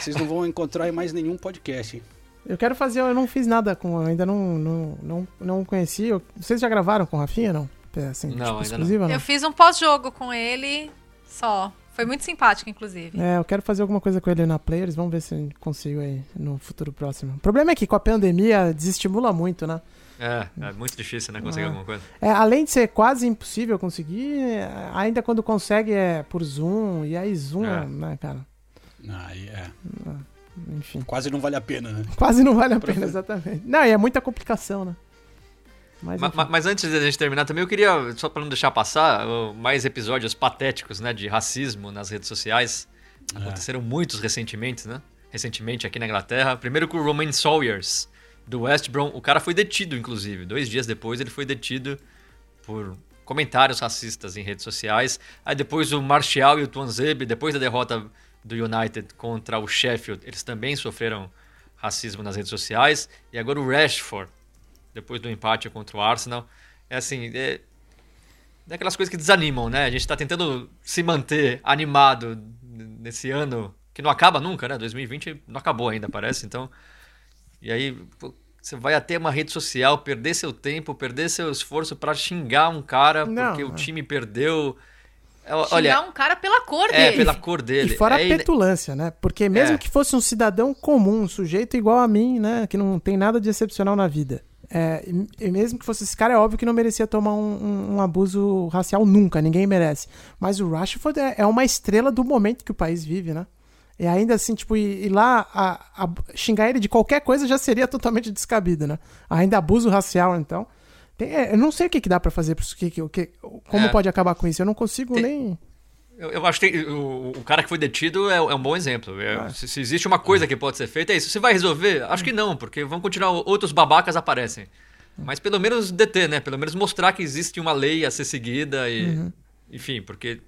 vocês não vão encontrar em mais nenhum podcast, hein? Eu quero fazer, eu não fiz nada com, ainda não conheci. Vocês já gravaram com o Rafinha, não? Assim, não, tipo, exclusiva, não. Eu fiz um pós-jogo com ele só. Foi muito simpático, inclusive. É, eu quero fazer alguma coisa com ele na Players, vamos ver se consigo aí no futuro próximo. O problema é que com a pandemia desestimula muito, né? É muito difícil, né, conseguir alguma coisa. É, além de ser quase impossível conseguir, ainda quando consegue é por Zoom, e aí Zoom, né, cara? Aí enfim. Quase não vale a pena, né? Quase não vale a pena, exatamente. Não, e é muita complicação, né? Mas antes da gente terminar também, eu queria, só para não deixar passar, mais episódios patéticos, né, de racismo nas redes sociais. Aconteceram muitos recentemente, né? Recentemente aqui na Inglaterra. Primeiro com o Romain Sawyers, do West Brom. O cara foi detido, inclusive. 2 dias depois ele foi detido por comentários racistas em redes sociais. Aí depois o Martial e o Tuanzebe, depois da derrota do United contra o Sheffield, eles também sofreram racismo nas redes sociais. E agora o Rashford, depois do empate contra o Arsenal. É assim, é daquelas coisas que desanimam, né? A gente tá tentando se manter animado nesse ano, que não acaba nunca, né? 2020 não acabou ainda, parece. Então, e aí você vai até uma rede social, perder seu tempo, perder seu esforço pra xingar um cara porque o time perdeu... Olha, um cara pela cor dele. É, pela cor dele. E fora a petulância, né? Porque mesmo que fosse um cidadão comum, um sujeito igual a mim, né? Que não tem nada de excepcional na vida. E mesmo que fosse esse cara, é óbvio que não merecia tomar um abuso racial nunca. Ninguém merece. Mas o Rashford é uma estrela do momento que o país vive, né? E ainda assim, tipo, ir lá xingar ele de qualquer coisa já seria totalmente descabido, né? Ainda abuso racial, então... eu não sei o que dá pra fazer, como pode acabar com isso, eu não consigo nem... Eu acho que o cara que foi detido é um bom exemplo. Se existe uma coisa que pode ser feita, é isso. Você vai resolver? Acho que não, porque vão continuar, outros babacas aparecem. Mas pelo menos deter, né? Pelo menos mostrar que existe uma lei a ser seguida e... Enfim, porque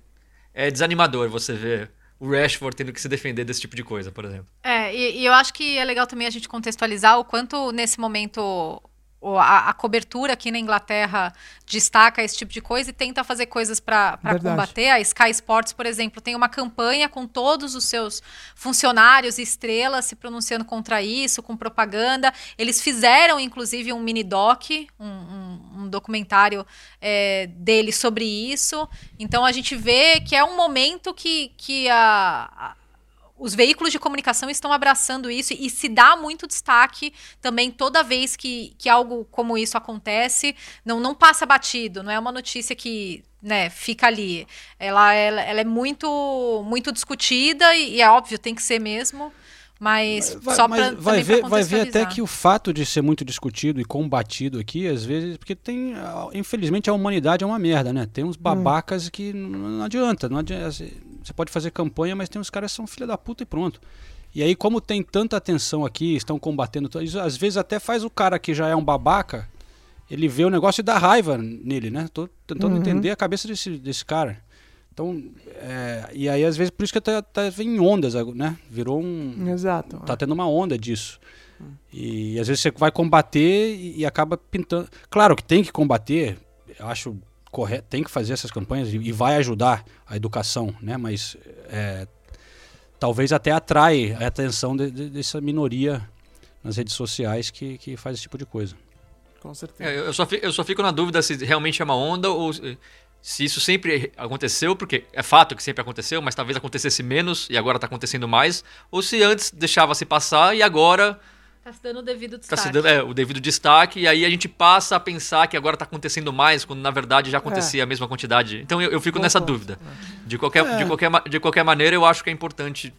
é desanimador você ver o Rashford tendo que se defender desse tipo de coisa, por exemplo. E eu acho que é legal também a gente contextualizar o quanto nesse momento... A cobertura aqui na Inglaterra destaca esse tipo de coisa e tenta fazer coisas para combater. A Sky Sports, por exemplo, tem uma campanha com todos os seus funcionários e estrelas se pronunciando contra isso, com propaganda. Eles fizeram, inclusive, um mini-doc, um documentário dele sobre isso. Então, a gente vê que é um momento que os veículos de comunicação estão abraçando isso e se dá muito destaque também toda vez que algo como isso acontece, não passa batido, não é uma notícia que, né, fica ali. Ela é muito, muito discutida e é óbvio, tem que ser mesmo, mas vai ver até que o fato de ser muito discutido e combatido aqui, às vezes, porque tem, infelizmente, a humanidade é uma merda, né? Tem uns babacas que não adianta. Você pode fazer campanha, mas tem uns caras que são filha da puta e pronto. E aí, como tem tanta atenção aqui, estão combatendo, às vezes até faz o cara que já é um babaca, ele vê o negócio e dá raiva nele, né? Tô tentando entender a cabeça desse cara. Então, e aí às vezes, por isso que tá em ondas, né? Virou um... Exato. Tá tendo uma onda disso. E às vezes você vai combater e acaba pintando... Claro que tem que combater, eu acho correto, tem que fazer essas campanhas e vai ajudar a educação, né? Mas talvez até atrai a atenção dessa minoria nas redes sociais que faz esse tipo de coisa. Com certeza. Eu só fico na dúvida se realmente é uma onda ou... Se isso sempre aconteceu, porque é fato que sempre aconteceu, mas talvez acontecesse menos e agora está acontecendo mais, ou se antes deixava-se passar e agora... Está se dando o devido destaque. Está se dando o devido destaque, e aí a gente passa a pensar que agora está acontecendo mais, quando na verdade já acontecia a mesma quantidade. Então eu fico nessa dúvida. De qualquer maneira, eu acho que é importante...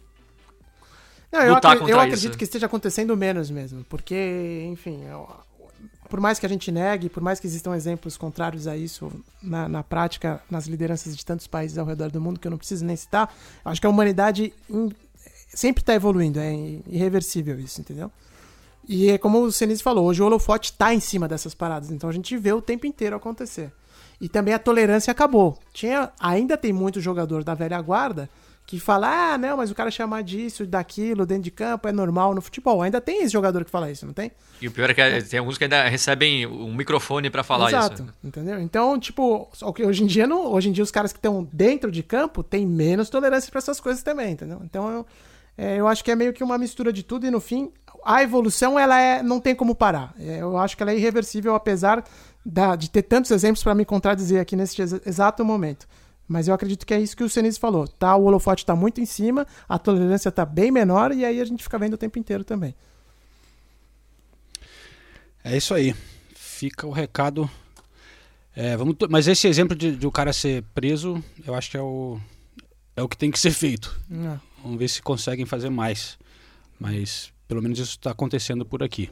Não, lutar contra isso. Eu acredito que esteja acontecendo menos mesmo, porque, enfim... por mais que a gente negue, por mais que existam exemplos contrários a isso na prática, nas lideranças de tantos países ao redor do mundo, que eu não preciso nem citar, acho que a humanidade sempre está evoluindo, é irreversível isso, entendeu? E é como o Senizzi falou, hoje o holofote está em cima dessas paradas, então a gente vê o tempo inteiro acontecer. E também a tolerância acabou. Ainda tem muito jogador da velha guarda que fala, não, mas o cara chamar disso, daquilo, dentro de campo, é normal no futebol. Ainda tem esse jogador que fala isso, não tem? E o pior é que tem alguns que ainda recebem um microfone pra falar isso. Exato, entendeu? Então, só que hoje em dia os caras que estão dentro de campo têm menos tolerância pra essas coisas também, entendeu? Então, eu acho que é meio que uma mistura de tudo e, no fim, a evolução, ela não tem como parar. Eu acho que ela é irreversível, apesar de ter tantos exemplos pra me contradizer aqui nesse exato momento. Mas eu acredito que é isso que o Senizzi falou, tá? O holofote tá muito em cima, a tolerância tá bem menor e aí a gente fica vendo o tempo inteiro também. É isso aí. Fica o recado. Mas esse exemplo de o cara ser preso, eu acho que é o que tem que ser feito. Vamos ver se conseguem fazer mais. Mas pelo menos isso tá acontecendo por aqui.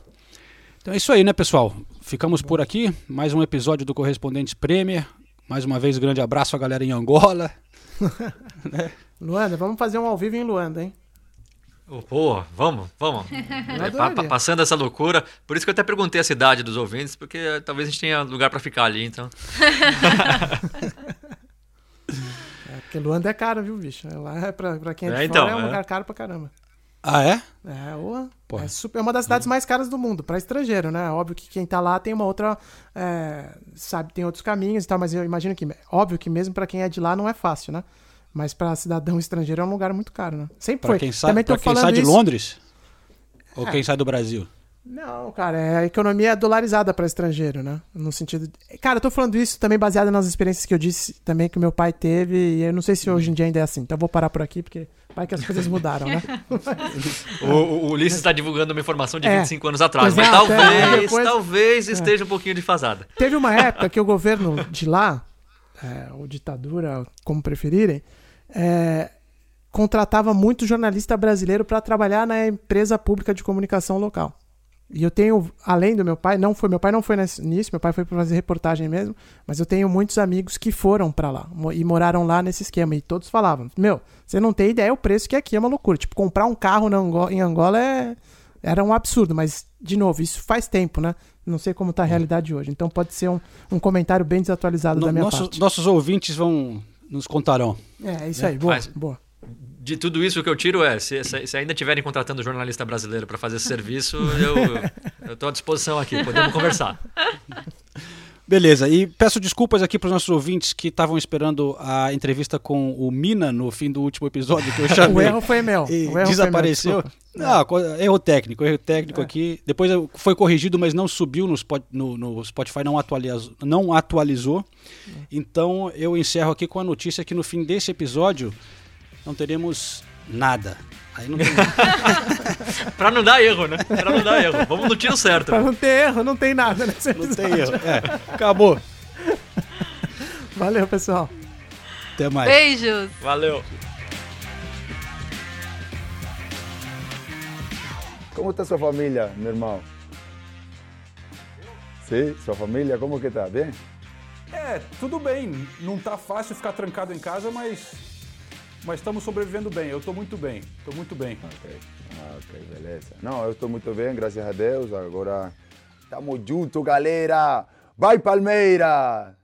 Então é isso aí, né, pessoal? Ficamos por aqui. Mais um episódio do Correspondentes Premier. Mais uma vez, grande abraço à galera em Angola. Né? Luanda, vamos fazer um ao vivo em Luanda, hein? Pô, vamos. Passando essa loucura. Por isso que eu até perguntei a cidade dos ouvintes, porque talvez a gente tenha lugar pra ficar ali, então. Porque Luanda é caro, viu, bicho? Lá pra quem é de fora, é um lugar caro pra caramba. Ah, é? É uma das cidades mais caras do mundo, para estrangeiro, né? Óbvio que quem tá lá tem uma outra, tem outros caminhos e tal, mas eu imagino que, óbvio que mesmo para quem é de lá não é fácil, né? Mas para cidadão estrangeiro é um lugar muito caro, né? Sempre foi. Pra quem sai de Londres? Ou quem sai do Brasil? Não, cara, a economia é dolarizada para estrangeiro, né? No sentido... Cara, eu tô falando isso também baseado nas experiências que eu disse também que meu pai teve, e eu não sei se hoje em dia ainda é assim, então eu vou parar por aqui, porque vai que as coisas mudaram, né? O Ulisses tá divulgando uma informação de 25 anos atrás, mas talvez esteja um pouquinho desfasada. Teve uma época que o governo de lá, ou ditadura, como preferirem, contratava muito jornalista brasileiro para trabalhar na empresa pública de comunicação local. E eu tenho, além do meu pai não foi nisso, meu pai foi para fazer reportagem mesmo, mas eu tenho muitos amigos que foram para lá e moraram lá nesse esquema, e todos falavam, você não tem ideia o preço que aqui é uma loucura, comprar um carro em Angola era um absurdo, mas, de novo, isso faz tempo, né? Não sei como tá a realidade hoje, então pode ser um comentário bem desatualizado da minha parte. Nossos ouvintes nos contarão. É isso aí, boa. De tudo isso, o que eu tiro se ainda estiverem contratando jornalista brasileiro para fazer esse serviço, eu estou à disposição aqui, podemos conversar. Beleza, e peço desculpas aqui para os nossos ouvintes que estavam esperando a entrevista com o Mina no fim do último episódio que eu chamei. O erro foi meu. Desapareceu. Erro técnico aqui. Depois foi corrigido, mas não subiu no Spotify, não atualizou. Então eu encerro aqui com a notícia que no fim desse episódio não teremos nada. Aí não tem nada. Pra não dar erro, né? Pra não dar erro. Vamos no tiro certo. Pra não ter erro, não tem nada nesse episódio. Não tem erro. Acabou. Valeu, pessoal. Até mais. Beijos. Valeu. Como está sua família, meu irmão? Sim, sua família, como que tá? Bem? Tudo bem. Não tá fácil ficar trancado em casa, mas estamos sobrevivendo bem, eu estou muito bem. Ok, beleza. Não, eu estou muito bem, graças a Deus. Agora, estamos juntos, galera. Vai, Palmeiras!